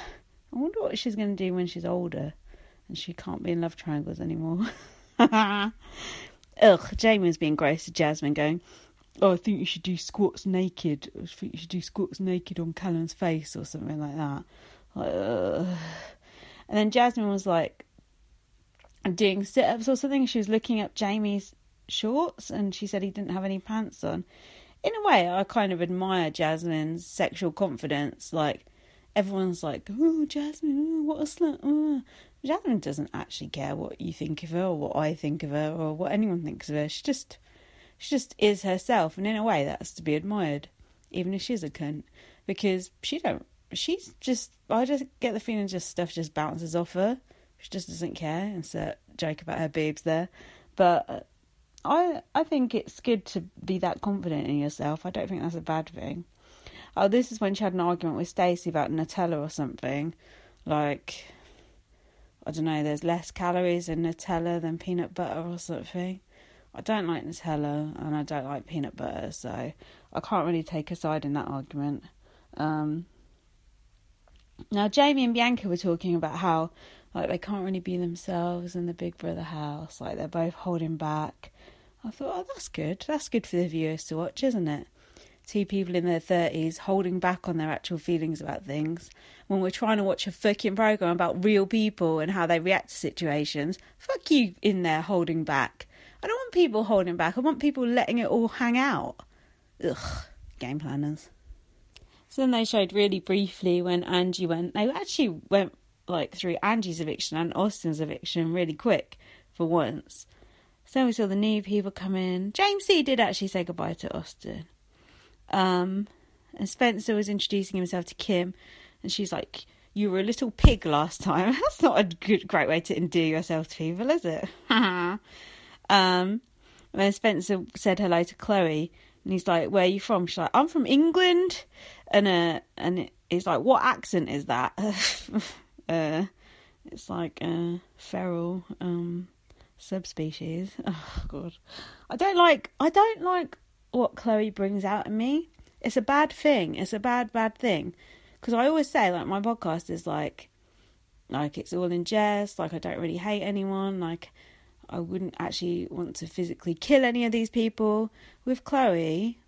wonder what she's going to do when she's older and she can't be in love triangles anymore. Ugh, Jamie's being gross to Jasmine going, oh, I think you should do squats naked. I think you should do squats naked on Callum's face or something like that. Like, and then Jasmine was like doing sit-ups or something. She was looking up Jamie's shorts and she said he didn't have any pants on. In a way, I kind of admire Jasmine's sexual confidence. Like, everyone's like, oh, Jasmine, what a slut. Jasmine doesn't actually care what you think of her or what I think of her or what anyone thinks of her. She just is herself, and in a way that's to be admired, even if she's a cunt, because I just get the feeling stuff bounces off her. She just doesn't care. Insert joke about her boobs there. But I think it's good to be that confident in yourself. I don't think that's a bad thing. Oh, this is when she had an argument with Stacey about Nutella or something. Like, I don't know, there's less calories in Nutella than peanut butter or something. I don't like Nutella and I don't like peanut butter, so I can't really take a side in that argument. Now, Jamie and Bianca were talking about how, like, they can't really be themselves in the Big Brother house. Like, they're both holding back. I thought, oh, that's good. That's good for the viewers to watch, isn't it? Two people in their 30s holding back on their actual feelings about things. When we're trying to watch a fucking programme about real people and how they react to situations, fuck you in there holding back. I don't want people holding back. I want people letting it all hang out. Ugh, game planners. So then they showed really briefly when Angie went... They actually went, like, through Angie's eviction and Austin's eviction really quick for once. So we saw the new people come in. James C did actually say goodbye to Austin. And Spencer was introducing himself to Kim. And she's like, you were a little pig last time. That's not a great way to endear yourself to people, is it? And then Spencer said hello to Chloe. And he's like, where are you from? She's like, I'm from England. And he's like, what accent is that? It's like feral subspecies. Oh god, I don't like what Chloe brings out in me. It's a bad thing. It's a bad thing, because I always say, like, my podcast is like it's all in jest. Like, I don't really hate anyone. Like, I wouldn't actually want to physically kill any of these people. With Chloe,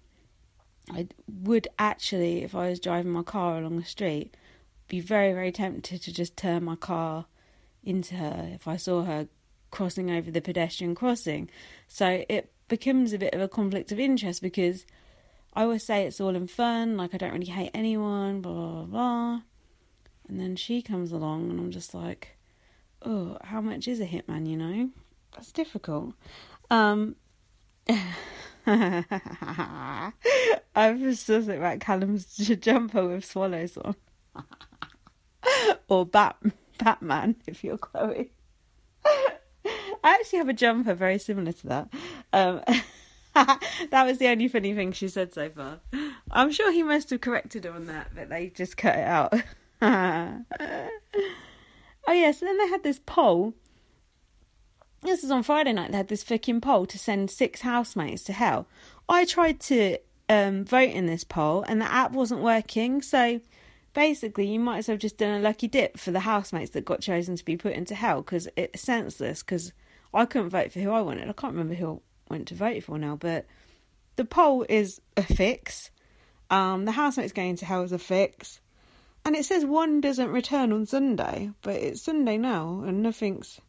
I would actually, if I was driving my car along the street, be very, very tempted to just turn my car into her if I saw her crossing over the pedestrian crossing. So it becomes a bit of a conflict of interest, because I always say it's all in fun, like, I don't really hate anyone, blah, blah, blah. And then she comes along and I'm just like, oh, how much is a hitman, you know? That's difficult. I was just thinking about Callum's jumper with swallows on. Or Batman, if you're Chloe. I actually have a jumper very similar to that. That was the only funny thing she said so far. I'm sure he must have corrected her on that, but they just cut it out. Oh yeah, so then they had this poll. This is on Friday night. They had this fucking poll to send 6 housemates to hell. I tried to vote in this poll and the app wasn't working, so basically you might as well just done a lucky dip for the housemates that got chosen to be put into hell, because it's senseless, because I couldn't vote for who I wanted. I can't remember who I went to vote for now, but the poll is a fix. The housemates going to hell is a fix. And it says one doesn't return on Sunday, but it's Sunday now and nothing's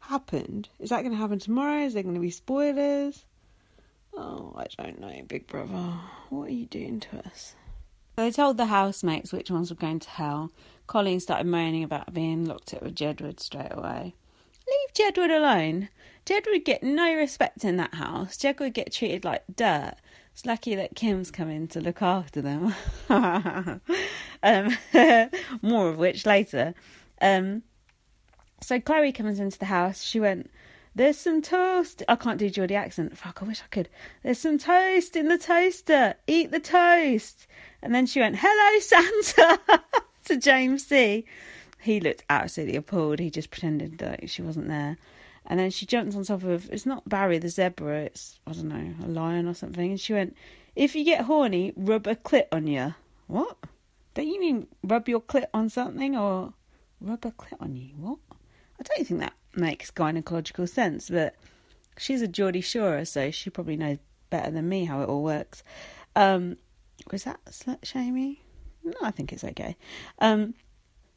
happened. Is that going to happen tomorrow? Is there going to be spoilers? Oh, I don't know, Big Brother. What are you doing to us? They told the housemates which ones were going to hell. Colleen started moaning about being locked up with Jedward straight away. Leave Jedward alone. Jedward would get no respect in that house. Jedward would get treated like dirt. It's lucky that Kim's come in to look after them. More of which later. So Chloe comes into the house. She went, there's some toast. I can't do Geordie accent. Fuck, I wish I could. There's some toast in the toaster. Eat the toast. And then she went, hello, Santa, to James C. He looked absolutely appalled. He just pretended that she wasn't there. And then she jumped on top of, it's not Barry the zebra, it's, I don't know, a lion or something. And she went, if you get horny, rub a clit on you. What? Don't you mean rub your clit on something, or rub a clit on you? What? I don't think that makes gynecological sense, but she's a Geordie Shore, so she probably knows better than me how it all works. Was that slut-shamey? No, I think it's okay.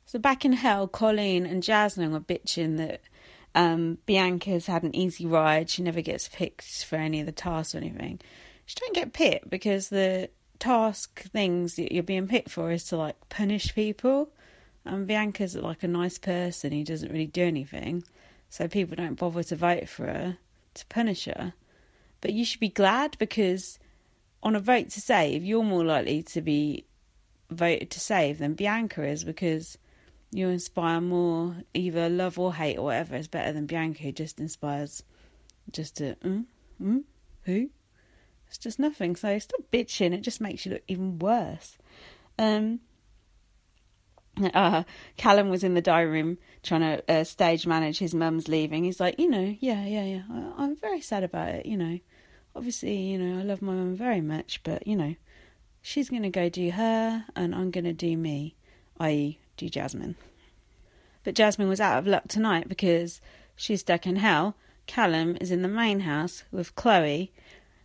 So back in hell, Colleen and Jasmine were bitching that Bianca's had an easy ride. She never gets picked for any of the tasks or anything. She don't get picked because the task things that you're being picked for is to, like, punish people. And Bianca's like a nice person who doesn't really do anything, so people don't bother to vote for her, to punish her. But you should be glad, because on a vote to save, you're more likely to be voted to save than Bianca is, because you inspire more, either love or hate or whatever is better than Bianca, who just inspires just a, who? It's just nothing. So stop bitching. It just makes you look even worse. Callum was in the diary room trying to stage manage his mum's leaving. He's like, you know, yeah. I'm very sad about it, you know. Obviously, you know, I love my mum very much, but, you know, she's going to go do her and I'm going to do me, i.e. do Jasmine. But Jasmine was out of luck tonight because she's stuck in hell. Callum is in the main house with Chloe,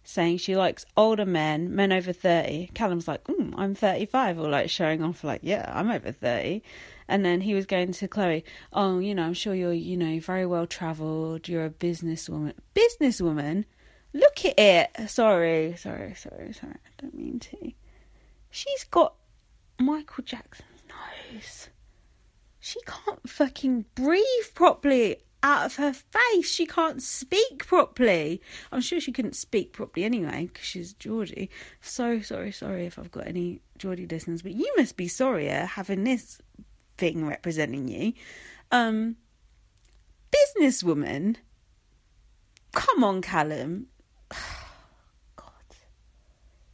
saying she likes older men over 30. Callum's like, I'm 35, or like showing off, like, yeah, I'm over 30. And then he was going to Chloe, oh, you know, I'm sure you're, you know, very well travelled, you're a businesswoman. Businesswoman? Look at it. Sorry, I don't mean to. She's got Michael Jackson's nose. She can't fucking breathe properly out of her face. She can't speak properly. I'm sure she couldn't speak properly anyway, because she's Geordie. So sorry if I've got any Geordie listeners, but you must be sorrier having this thing representing you. Businesswoman? Come on, Callum. God.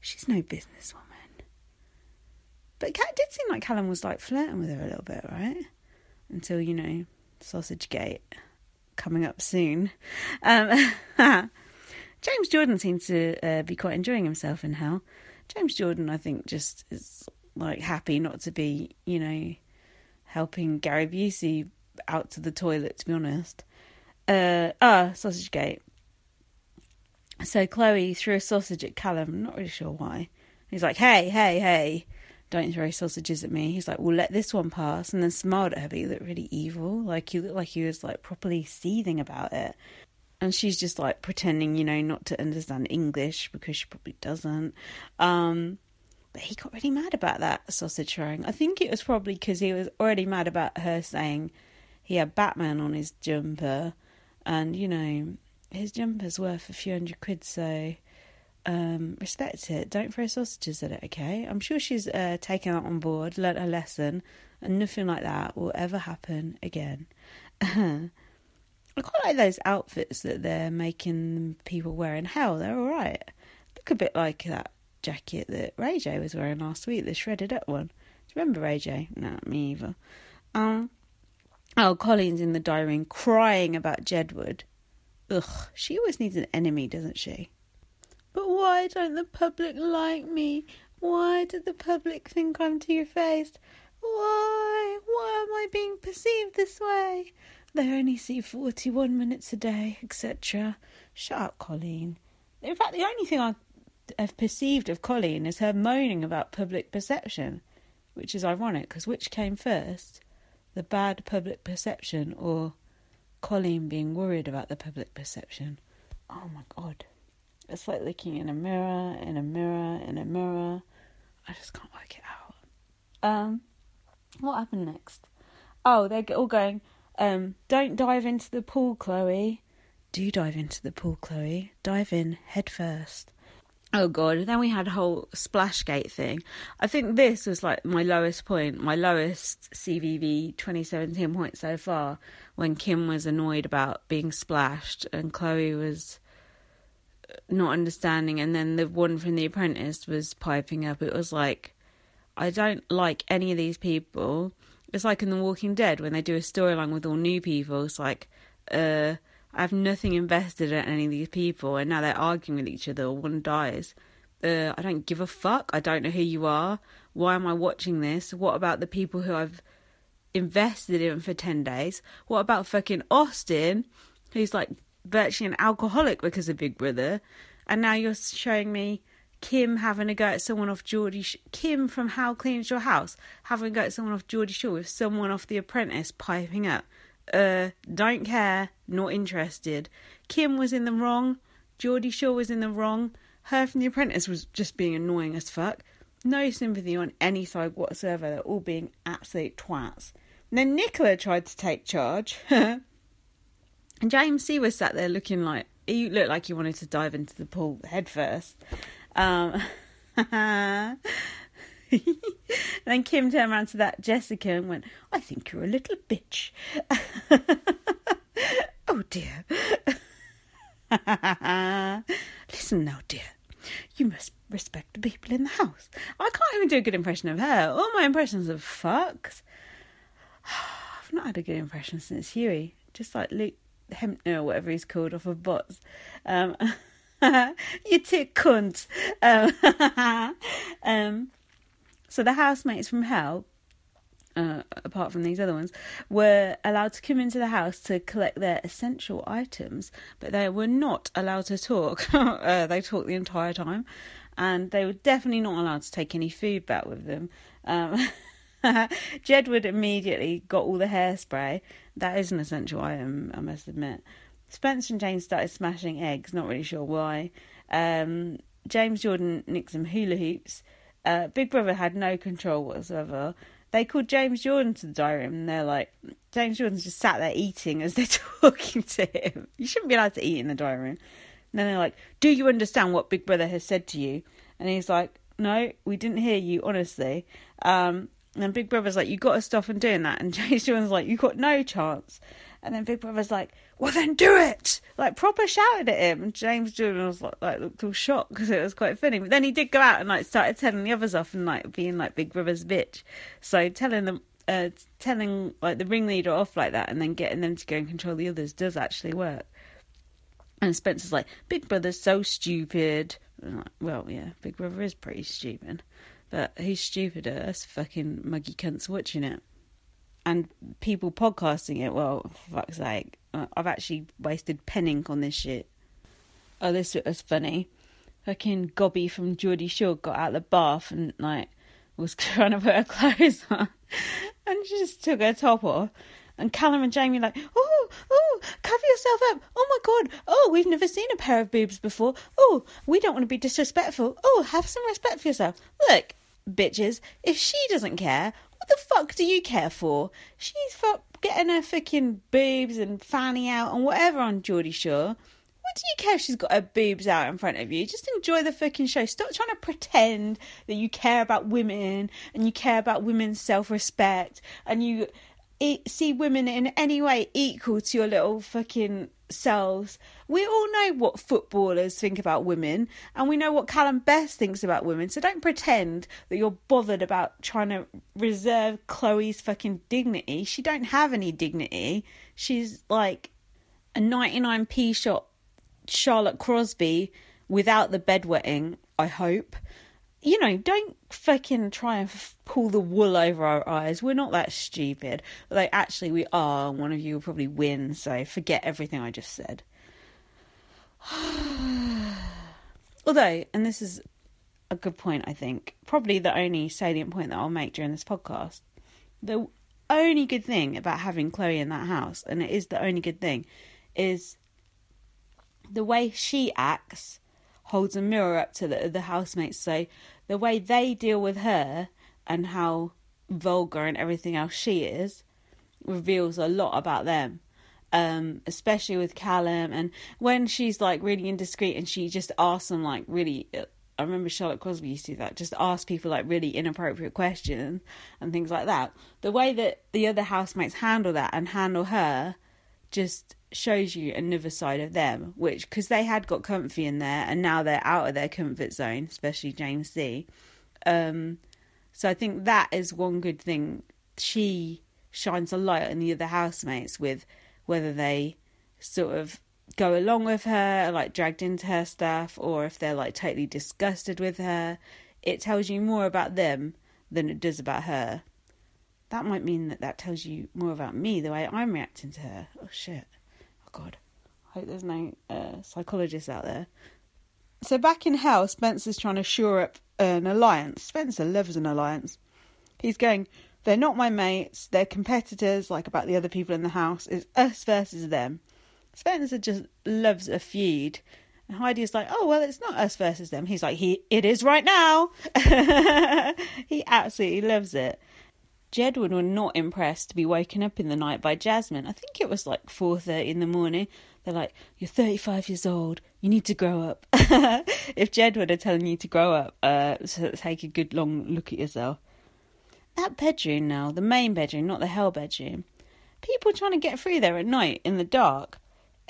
She's no businesswoman. But it did seem like Callum was like flirting with her a little bit, right? Until, you know, Sausage Gate. Coming up soon. James Jordan seems to be quite enjoying himself in hell. James Jordan, I think, just is like happy not to be, you know, helping Gary Busey out to the toilet, to be honest. Sausage Gate. So Chloe threw a sausage at Callum, not really sure why. He's like, hey, don't throw sausages at me. He's like, well, let this one pass. And then smiled at her, but he looked really evil. Like, you look like he was, like, properly seething about it. And she's just, like, pretending, you know, not to understand English, because she probably doesn't. But he got really mad about that sausage throwing. I think it was probably because he was already mad about her saying he had Batman on his jumper. And, you know, his jumper's worth a few £100, so... respect it. Don't throw sausages at it, okay? I'm sure she's taken that on board, learnt her lesson, and nothing like that will ever happen again. I quite like those outfits that they're making people wear in hell. They're all right. Look a bit like that jacket that Ray J was wearing last week, the shredded up one. Do you remember Ray J? No, me either. Colleen's in the diary room crying about Jedward. Ugh, she always needs an enemy, doesn't she? But why don't the public like me? Why did the public think I'm two-faced? Why? Why am I being perceived this way? They only see 41 minutes a day, etc. Shut up, Colleen. In fact, the only thing I have perceived of Colleen is her moaning about public perception, which is ironic, because which came first? The bad public perception, or Colleen being worried about the public perception? Oh, my God. It's like looking in a mirror, in a mirror, in a mirror. I just can't work it out. What happened next? Oh, they're all going, don't dive into the pool, Chloe. Do dive into the pool, Chloe. Dive in head first. Oh, God. Then we had a whole Splashgate thing. I think this was like my lowest point, my lowest CVV 2017 point so far, when Kim was annoyed about being splashed and Chloe was... not understanding, and then the one from The Apprentice was piping up. It was like, I don't like any of these people. It's like in The Walking Dead when they do a storyline with all new people. It's like, I have nothing invested in any of these people, and now they're arguing with each other, or one dies. I don't give a fuck. I don't know who you are. Why am I watching this? What about the people who I've invested in for 10 days? What about fucking Austin, who's like virtually an alcoholic because of Big Brother, and now you're showing me Kim having a go at someone off Geordie Kim from How Clean's Your House having a go at someone off Geordie Shore with someone off The Apprentice piping up, don't care, not interested. Kim was in the wrong, Geordie Shore was in the wrong, her from The Apprentice was just being annoying as fuck, No sympathy on any side whatsoever. They're all being absolute twats. And then Nicola tried to take charge. And James C was sat there looking like... He looked like he wanted to dive into the pool head first. Then Kim turned around to that Jessica and went, I think you're a little bitch. Oh, dear. Listen now, dear. You must respect the people in the house. I can't even do a good impression of her. All my impressions are fucked. I've not had a good impression since Huey. Just like Luke Hempner or whatever he's called off of Bots. You tick cunt. So the housemates from hell, apart from these other ones, were allowed to come into the house to collect their essential items, but they were not allowed to talk. They talked the entire time, and they were definitely not allowed to take any food back with them. Jedward immediately got all the hairspray. That is an essential item, I must admit. Spencer and James started smashing eggs, not really sure why. James Jordan nicked some hula hoops. Big Brother had no control whatsoever. They called James Jordan to the diary room, and they're like, James Jordan's just sat there eating as they're talking to him. You shouldn't be allowed to eat in the diary room. And then they're like, do you understand what Big Brother has said to you? And he's like, no, we didn't hear you, honestly. And then Big Brother's like, you got to stop and doing that. And James Jordan's like, you got no chance. And then Big Brother's like, well, then do it. Like, proper shouted at him. And James Jordan was like looked all shocked because it was quite funny. But then he did go out and, like, started telling the others off and, like, being, like, Big Brother's bitch. So telling, like, the ringleader off like that and then getting them to go and control the others does actually work. And Spencer's like, Big Brother's so stupid. And I'm like, well, yeah, Big Brother is pretty stupid. But who's stupider? Us fucking muggy cunts watching it. And people podcasting it, well, for fuck's sake. I've actually wasted pen ink on this shit. Oh, this was funny. Fucking Gobby from Geordie Shore got out of the bath and, like, was trying to put her clothes on. And she just took her top off. And Callum and Jamie like, oh, cover yourself up. Oh, my God. Oh, we've never seen a pair of boobs before. Oh, we don't want to be disrespectful. Oh, have some respect for yourself. Look, bitches, if she doesn't care, what the fuck do you care for? She's getting her fucking boobs and fanny out and whatever on Geordie Shore. What do you care if she's got her boobs out in front of you? Just enjoy the fucking show. Stop trying to pretend that you care about women and you care about women's self-respect and you... see women in any way equal to your little fucking selves. We all know what footballers think about women, and we know what Callum Best thinks about women, so don't pretend that you're bothered about trying to reserve Chloe's fucking dignity. She don't have any dignity. She's like a 99p shot Charlotte Crosby without the bedwetting, I hope. You know, don't fucking try and pull the wool over our eyes. We're not that stupid. Although, actually, we are. One of you will probably win, so forget everything I just said. Although, and this is a good point, I think, probably the only salient point that I'll make during this podcast, the only good thing about having Chloe in that house, and it is the only good thing, is the way she acts holds a mirror up to the housemates. So the way they deal with her and how vulgar and everything else she is reveals a lot about them, especially with Callum. And when she's like really indiscreet and she just asks them like really... I remember Charlotte Crosby used to do that, just ask people like really inappropriate questions and things like that. The way that the other housemates handle that and handle her just... shows you another side of them, which, because they had got comfy in there and now they're out of their comfort zone, especially James C. So I think that is one good thing. She shines a light on the other housemates with whether they sort of go along with her, like dragged into her stuff, or if they're like totally disgusted with her. It tells you more about them than it does about her. That might mean that tells you more about me, the way I'm reacting to her. Oh shit. God, I hope there's no psychologists out there. So back in hell, Spencer's trying to shore up an alliance. Spencer loves an alliance. He's going, they're not my mates, they're competitors, like about the other people in the house. It's us versus them. Spencer just loves a feud. And Heidi's like, oh, well, it's not us versus them. He's like, it is right now. He absolutely loves it. Jedward were not impressed to be woken up in the night by Jasmine. I think it was like 4:30 in the morning. They're like, you're 35 years old. You need to grow up. If Jedward are telling you to grow up, so take a good long look at yourself. That bedroom now, the main bedroom, not the hell bedroom. People trying to get through there at night in the dark.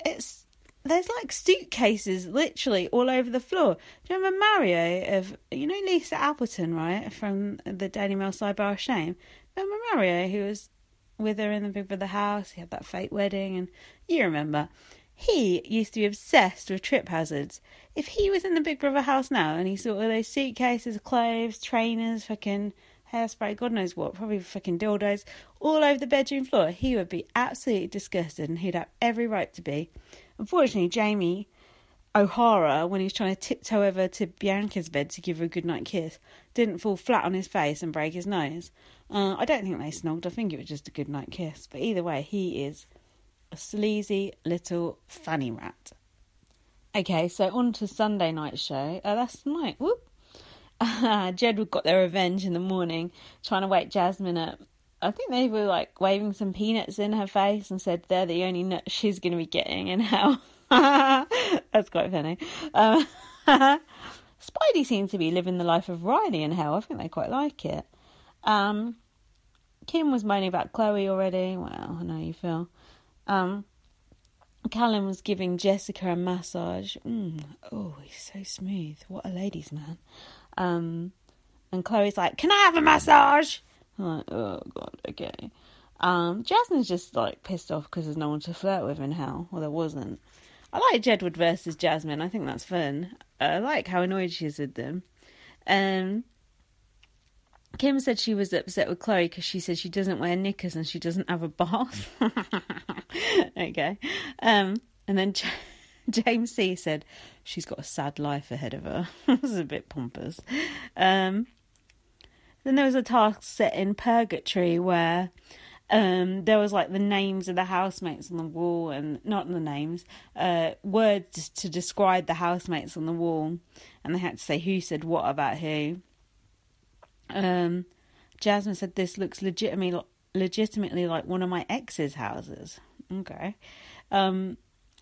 There's like suitcases literally all over the floor. Do you remember Mario of, you know, Lisa Appleton, right, from the Daily Mail Sidebar of Shame? Remember Mario, who was with her in the Big Brother house? He had that fake wedding, and you remember. He used to be obsessed with trip hazards. If he was in the Big Brother house now and he saw all those suitcases, clothes, trainers, fucking hairspray, God knows what, probably fucking dildos, all over the bedroom floor, he would be absolutely disgusted, and he'd have every right to be. Unfortunately, Jamie O'Hara, when he was trying to tiptoe over to Bianca's bed to give her a goodnight kiss, didn't fall flat on his face and break his nose. I don't think they snogged. I think it was just a goodnight kiss. But either way, he is a sleazy little fanny rat. Okay, so on to Sunday night show. That's tonight. Whoop. Jedward got their revenge in the morning, trying to wake Jasmine up. I think they were like waving some peanuts in her face and said they're the only nut she's going to be getting in hell. That's quite funny. Spidey seems to be living the life of Riley in hell. I think they quite like it. Kim was moaning about Chloe already. Well, I know you feel. Callum was giving Jessica a massage. Oh, he's so smooth. What a ladies' man. And Chloe's like, can I have a massage? I'm like, oh, God, okay. Jasmine's just, like, pissed off because there's no one to flirt with in hell. Well, there wasn't. I like Jedward versus Jasmine. I think that's fun. I like how annoyed she is with them. Kim said she was upset with Chloe because she said she doesn't wear knickers and she doesn't have a bath. Okay. And then James C. said she's got a sad life ahead of her. This is a bit pompous. Then there was a task set in Purgatory where there was like the names of the housemates on the wall, and not the names, words to describe the housemates on the wall, and they had to say who said what about who. Jasmine said this looks legitimately like one of my ex's houses. Okay,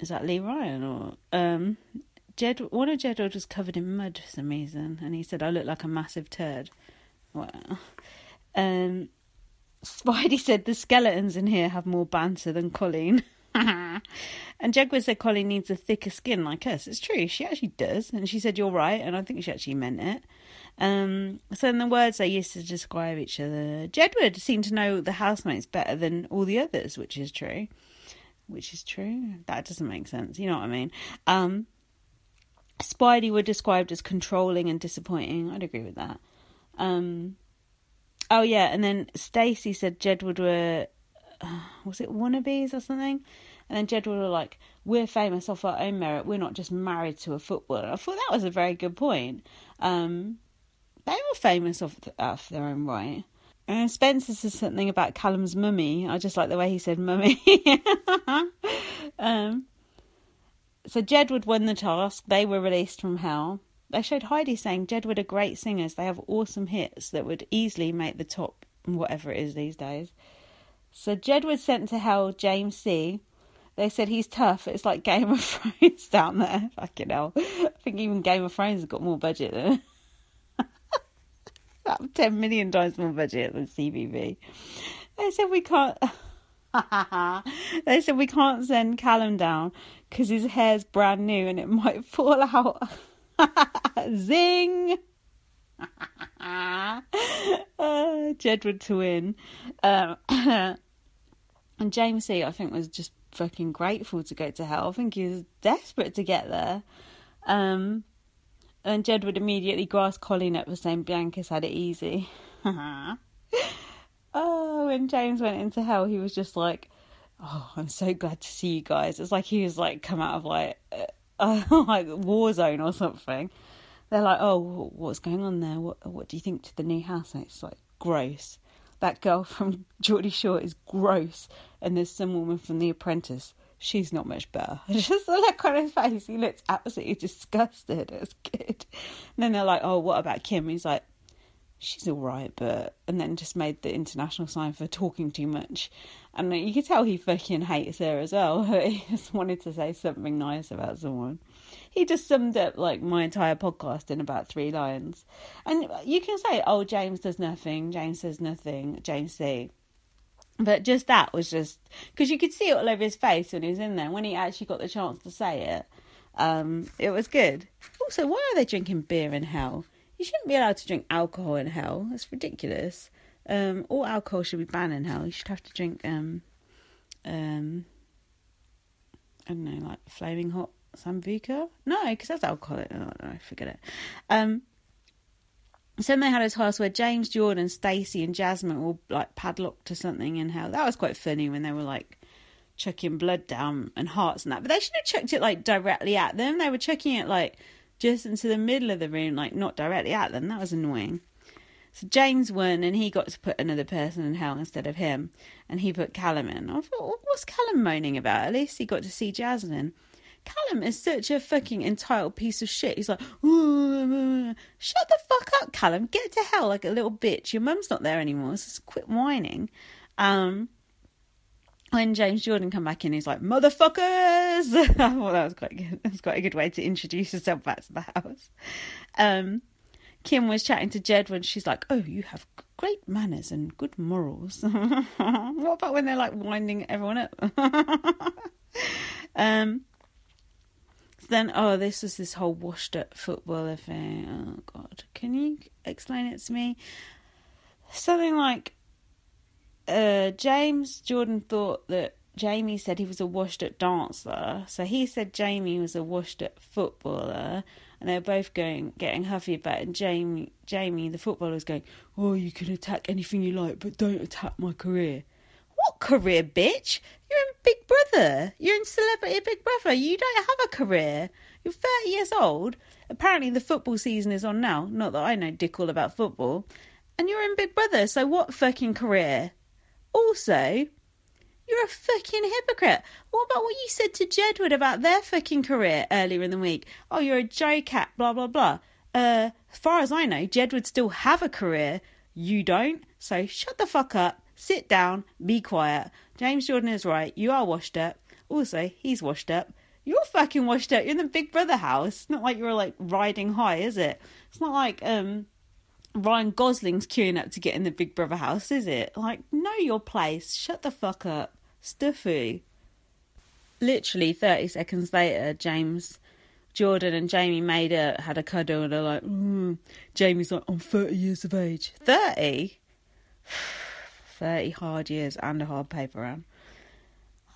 is that Lee Ryan or one of Jedward was covered in mud for some reason, and he said I look like a massive turd. Wow. Spidey said the skeletons in here have more banter than Colleen. And Jedward said Colleen needs a thicker skin like us. It's true, she actually does. And she said you're right, and I think she actually meant it. So in the words they used to describe each other, Jedward seemed to know the housemates better than all the others, which is true. That doesn't make sense, you know what I mean? Spidey were described as controlling and disappointing. I'd agree with that. Oh yeah, and then Stacey said Jedward were, was it wannabes or something? And then Jedward were like, we're famous off our own merit, we're not just married to a footballer. I thought that was a very good point. They were famous off their own right. And Spencer said something about Callum's mummy. I just like the way he said mummy. So Jedward won the task, they were released from hell. They showed Heidi saying Jedward are great singers. They have awesome hits that would easily make the top whatever it is these days. So Jedward sent to hell James C. They said he's tough. It's like Game of Thrones down there. Fucking hell. I think even Game of Thrones has got more budget than about 10 million times more budget than CBB. They said we can't... They said we can't send Callum down because his hair's brand new and it might fall out. Zing. Jedward to win. And James C, I think, was just fucking grateful to go to hell. I think he was desperate to get there. And Jedward immediately grasped Colleen up for saying Bianca's had it easy. Oh, when James went into hell, he was just like, oh, I'm so glad to see you guys. It's like he was like come out of like like war zone or something. They're like, oh, what's going on there? What do you think to the new house? And it's like, gross. That girl from Geordie Shore is gross. And there's some woman from The Apprentice. she's not much better. Just the look on his face, he looks absolutely disgusted. It's good. And then they're like, oh, what about Kim? He's like, she's all right, but... And then just made the international sign for talking too much. And you could tell he fucking hates her as well. He just wanted to say something nice about someone. He just summed up, like, my entire podcast in about 3 lines. And you can say, oh, James does nothing, James says nothing, James C. But just that was just... Because you could see it all over his face when he was in there. When he actually got the chance to say it, it was good. Also, why are they drinking beer in hell? You shouldn't be allowed to drink alcohol in hell. That's ridiculous. All alcohol should be banned in hell. You should have to drink, I don't know, like flaming hot Sambuca? No, because that's alcoholic. Oh, no, forget it. So then they had his house where James, Jordan, Stacey and Jasmine were all like padlocked to something in hell. That was quite funny when they were like chucking blood down and hearts and that. But they should have chucked it like directly at them. They were chucking it like just into the middle of the room, like not directly at them. That was annoying. So James won and he got to put another person in hell instead of him. And he put Callum in. I thought, what's Callum moaning about? At least he got to see Jasmine. Callum is such a fucking entitled piece of shit. He's like, ooh, shut the fuck up, Callum. Get to hell like a little bitch. Your mum's not there anymore, so just quit whining. When James Jordan come back in, he's like, motherfuckers! I thought that was quite good. That was quite a good way to introduce herself back to the house. Kim was chatting to Jedward. She's like, oh, you have great manners and good morals. What about when they're like winding everyone up? Then, oh, this was this whole washed up footballer thing. Oh, God. Can you explain it to me? Something like James Jordan thought that Jamie said he was a washed up dancer. So he said Jamie was a washed up footballer. And they were both getting huffy about it. And Jamie, the footballer, was going, oh, you can attack anything you like, but don't attack my career. What career, bitch? You're in Big Brother. You're in Celebrity Big Brother. You don't have a career. You're 30 years old. Apparently the football season is on now. Not that I know dick all about football. And you're in Big Brother, so what fucking career? Also, you're a fucking hypocrite. What about what you said to Jedward about their fucking career earlier in the week? Oh, you're a J-cat, blah, blah, blah. As far as I know, Jedward still have a career. You don't. So shut the fuck up. Sit down, be quiet. James Jordan is right. You are washed up. Also, he's washed up. You're fucking washed up. You're in the Big Brother house. It's not like you're like riding high, is it? It's not like Ryan Gosling's queuing up to get in the Big Brother house, is it? Like, know your place. Shut the fuck up. Stuffy. Literally 30 seconds later, James Jordan and Jamie had a cuddle and they're like, Jamie's like, I'm 30 years of age. 30? 30 hard years and a hard paper round.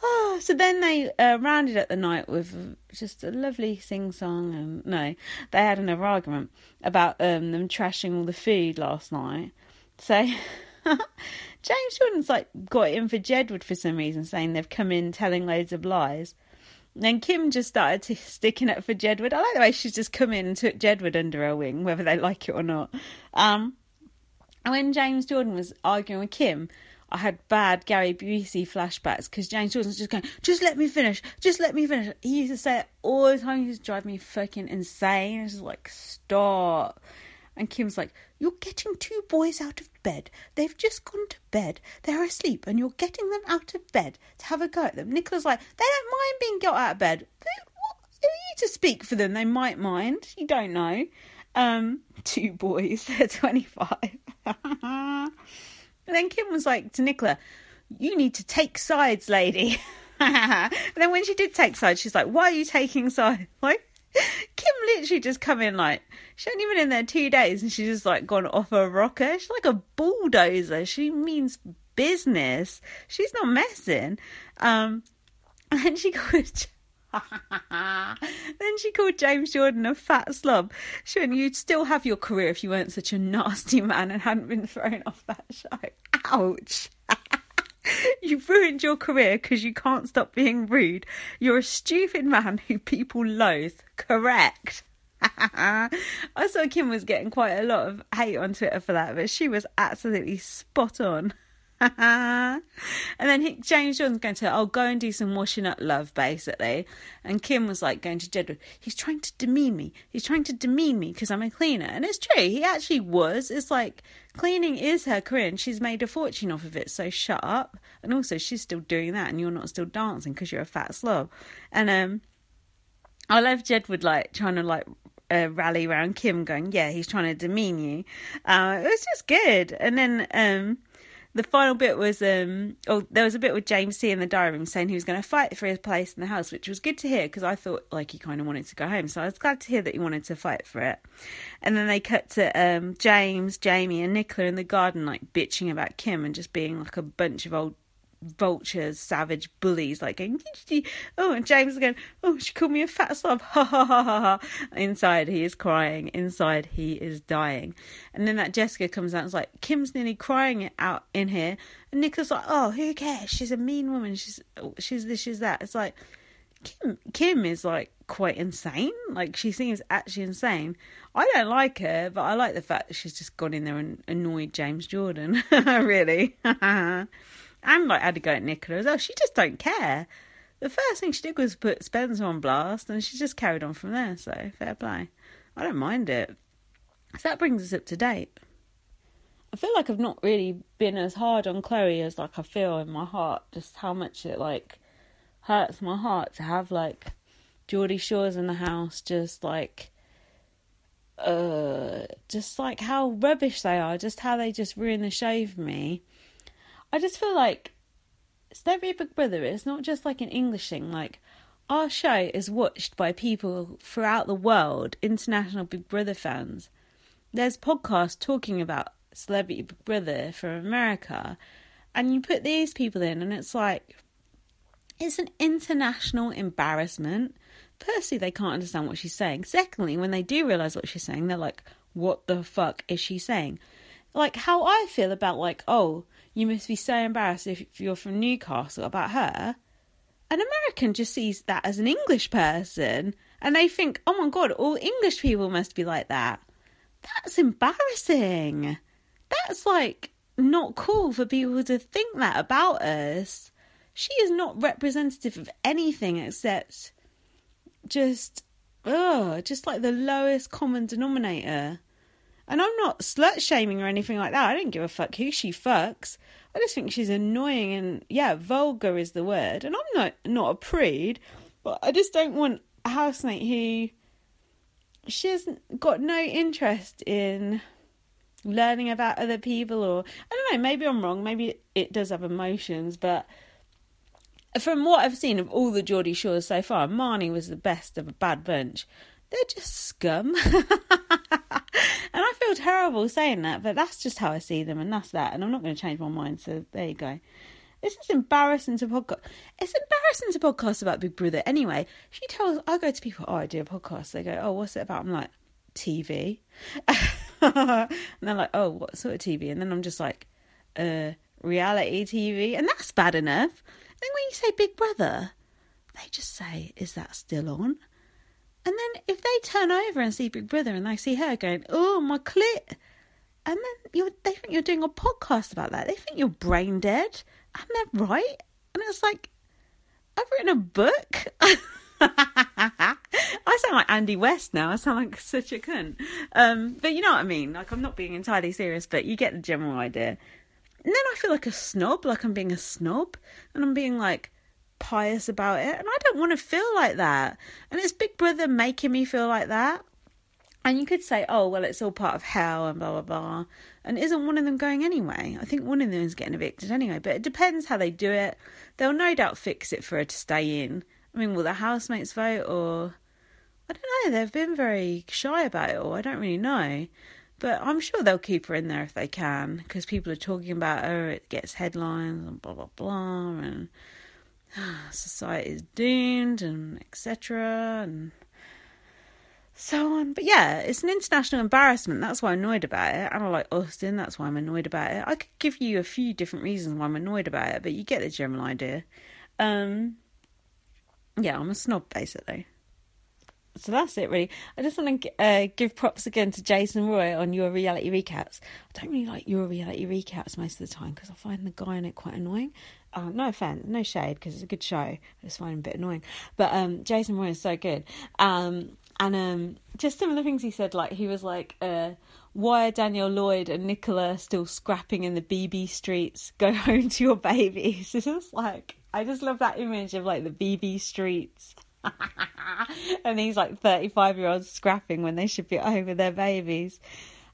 Oh, so then they rounded up the night with just a lovely sing-song. And no, they had another argument about them trashing all the food last night. So James Jordan's like got in for Jedward for some reason, saying they've come in telling loads of lies. And then Kim just started sticking up for Jedward. I like the way she's just come in and took Jedward under her wing, whether they like it or not. And when James Jordan was arguing with Kim, I had bad Gary Busey flashbacks because James Jordan was just going, just let me finish, just let me finish. He used to say it all the time. He used to drive me fucking insane. I was just like, stop. And Kim's like, you're getting 2 boys out of bed. They've just gone to bed. They're asleep and you're getting them out of bed to have a go at them. Nicola's like, they don't mind being got out of bed. Who are you to speak for them? They might mind. You don't know. 2 boys, they're 25. And then Kim was like to Nicola, you need to take sides, lady. And then when she did take sides, she's like, why are you taking sides? Like, Kim literally just come in like, she ain't even in there 2 days and she's just like gone off her rocker. She's like a bulldozer. She means business. She's not messing. And then she goes... Then she called James Jordan a fat slob. Sure, and you'd still have your career if you weren't such a nasty man and hadn't been thrown off that show. Ouch. You've ruined your career because you can't stop being rude. You're a stupid man who people loathe. Correct. I saw Kim was getting quite a lot of hate on Twitter for that, but she was absolutely spot on. And then James John's going to, oh, go and do some washing up, love, basically. And Kim was like going to Jedward, he's trying to demean me. He's trying to demean me because I'm a cleaner. And it's true. He actually was. It's like cleaning is her career and she's made a fortune off of it. So shut up. And also she's still doing that and you're not still dancing because you're a fat slob. And I love Jedward like trying to like rally around Kim going, yeah, he's trying to demean you. It was just good. And then the final bit was, there was a bit with James C in the diary room saying he was going to fight for his place in the house, which was good to hear because I thought like he kind of wanted to go home. So I was glad to hear that he wanted to fight for it. And then they cut to James, Jamie and Nicola in the garden like bitching about Kim and just being like a bunch of old vultures, savage bullies, like going, oh, and James is going, oh, she called me a fat slob, ha ha ha ha ha. Inside he is crying, inside he is dying. And then that Jessica comes out and is like, Kim's nearly crying it out in here, and Nicola's like, oh, who cares, she's a mean woman, she's this, she's that. It's like Kim is like quite insane, like she seems actually insane. I don't like her, but I like the fact that she's just gone in there and annoyed James Jordan. Really. And like had to go at Nicola as well. She just don't care. The first thing she did was put Spencer on blast, and she just carried on from there. So fair play. I don't mind it. So that brings us up to date. I feel like I've not really been as hard on Chloe as like I feel in my heart. Just how much it like hurts my heart to have like Geordie Shore's in the house. Just like how rubbish they are. Just how they just ruin the show for me. I just feel like Celebrity Big Brother, it's not just like an English thing. Like, our show is watched by people throughout the world, international Big Brother fans. There's podcasts talking about Celebrity Big Brother from America, and you put these people in, and it's like, it's an international embarrassment. Firstly, they can't understand what she's saying. Secondly, when they do realise what she's saying, they're like, what the fuck is she saying? Like, how I feel about, like, oh, you must be so embarrassed if you're from Newcastle about her. An American just sees that as an English person and they think, oh my God, all English people must be like that. That's embarrassing. That's like not cool for people to think that about us. She is not representative of anything except just like the lowest common denominator. And I'm not slut-shaming or anything like that. I don't give a fuck who she fucks. I just think she's annoying and, yeah, vulgar is the word. And I'm not a prude, but I just don't want a housemate who... She hasn't got no interest in learning about other people or... I don't know, maybe I'm wrong. Maybe it does have emotions, but... From what I've seen of all the Geordie Shores so far, Marnie was the best of a bad bunch. They're just scum. And I feel terrible saying that, but that's just how I see them, and that's that. And I'm not going to change my mind, so there you go. It's just embarrassing to podcast. It's embarrassing to podcast about Big Brother anyway. If you tell, I go to people, oh, I do a podcast. They go, oh, what's it about? I'm like, TV. And they're like, oh, what sort of TV? And then I'm just like, reality TV. And that's bad enough. And then when you say Big Brother, they just say, is that still on? And then if they turn over and see Big Brother and they see her going, oh, my clit. And then they think you're doing a podcast about that. They think you're brain dead. And they're right. And it's like, I've written a book. I sound like Andy West now. I sound like such a cunt. But you know what I mean? Like, I'm not being entirely serious, but you get the general idea. And then I feel like a snob, like I'm being a snob. And I'm being like... pious about it, and I don't want to feel like that. And it's Big Brother making me feel like that. And you could say, oh well, it's all part of hell and blah blah blah, and isn't one of them going anyway? I think one of them is getting evicted anyway, but it depends how they do it. They'll no doubt fix it for her to stay in. I mean, will the housemates vote, or I don't know, they've been very shy about it, or I don't really know. But I'm sure they'll keep her in there if they can, because people are talking about her, it gets headlines and blah blah blah, and society is doomed and etc. and so on. But yeah, it's an international embarrassment. That's why I'm annoyed about it. And I like Austin, that's why I'm annoyed about it. I could give you a few different reasons why I'm annoyed about it, but you get the general idea. Yeah, I'm a snob basically. So that's it, really. I just want to give props again to Jason Roy on Your Reality Recaps. I don't really like Your Reality Recaps most of the time because I find the guy in it quite annoying. No offense, no shade, because it's a good show. I just find him a bit annoying. But Jason Roy is so good. And just some of the things he said, like he was like, why are Danielle Lloyd and Nicola still scrapping in the BB streets? Go home to your babies. It's just like, I just love that image of like the BB streets. And these like 35-year-olds scrapping when they should be over their babies.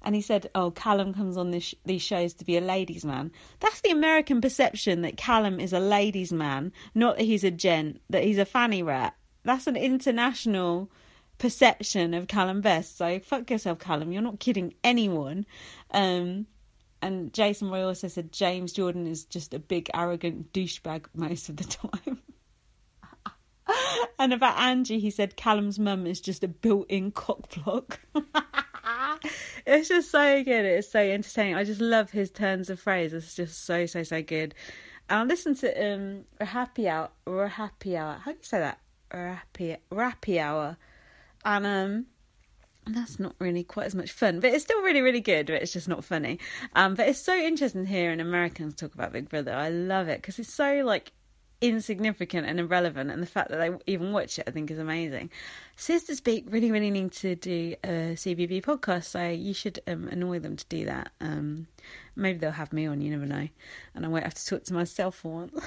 And he said, oh, Callum comes on these shows to be a ladies' man. That's the American perception, that Callum is a ladies' man, not that he's a gent, that he's a fanny rat. That's an international perception of Callum Best. So fuck yourself, Callum. You're not kidding anyone. And Jason Roy also said James Jordan is just a big, arrogant douchebag most of the time. And about Angie, he said Callum's mum is just a built-in cockblock. It's just so good. It's so entertaining. I just love his turns of phrase. It's just so, so, so good. And I listened to a happy hour. How do you say that? A happy hour. And that's not really quite as much fun, but it's still really, really good. But it's just not funny. But it's so interesting hearing Americans talk about Big Brother. I love it because it's so like insignificant and irrelevant, and the fact that they even watch it I think is amazing. Sisters Speak really, really need to do a CBB podcast, so you should annoy them to do that. Maybe they'll have me on, you never know, and I won't have to talk to myself for once.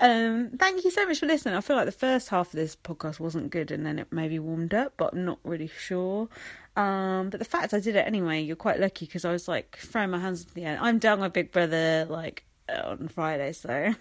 Thank you so much for listening. I feel like the first half of this podcast wasn't good and then it maybe warmed up, but I'm not really sure. But the fact I did it anyway, you're quite lucky, because I was like throwing my hands at the end. I'm done with Big Brother like on Friday, so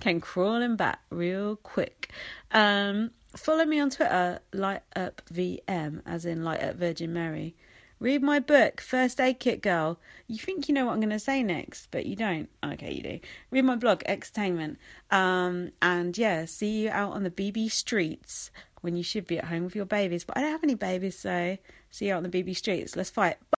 came crawling back real quick. Follow me on Twitter, Light Up VM, as in Light Up Virgin Mary. Read my book, First Aid Kit Girl. You think you know what I'm going to say next, but you don't. Okay, you do. Read my blog, Extainment. And yeah, see you out on the BB streets when you should be at home with your babies. But I don't have any babies, so see you out on the BB streets. Let's fight. Bye.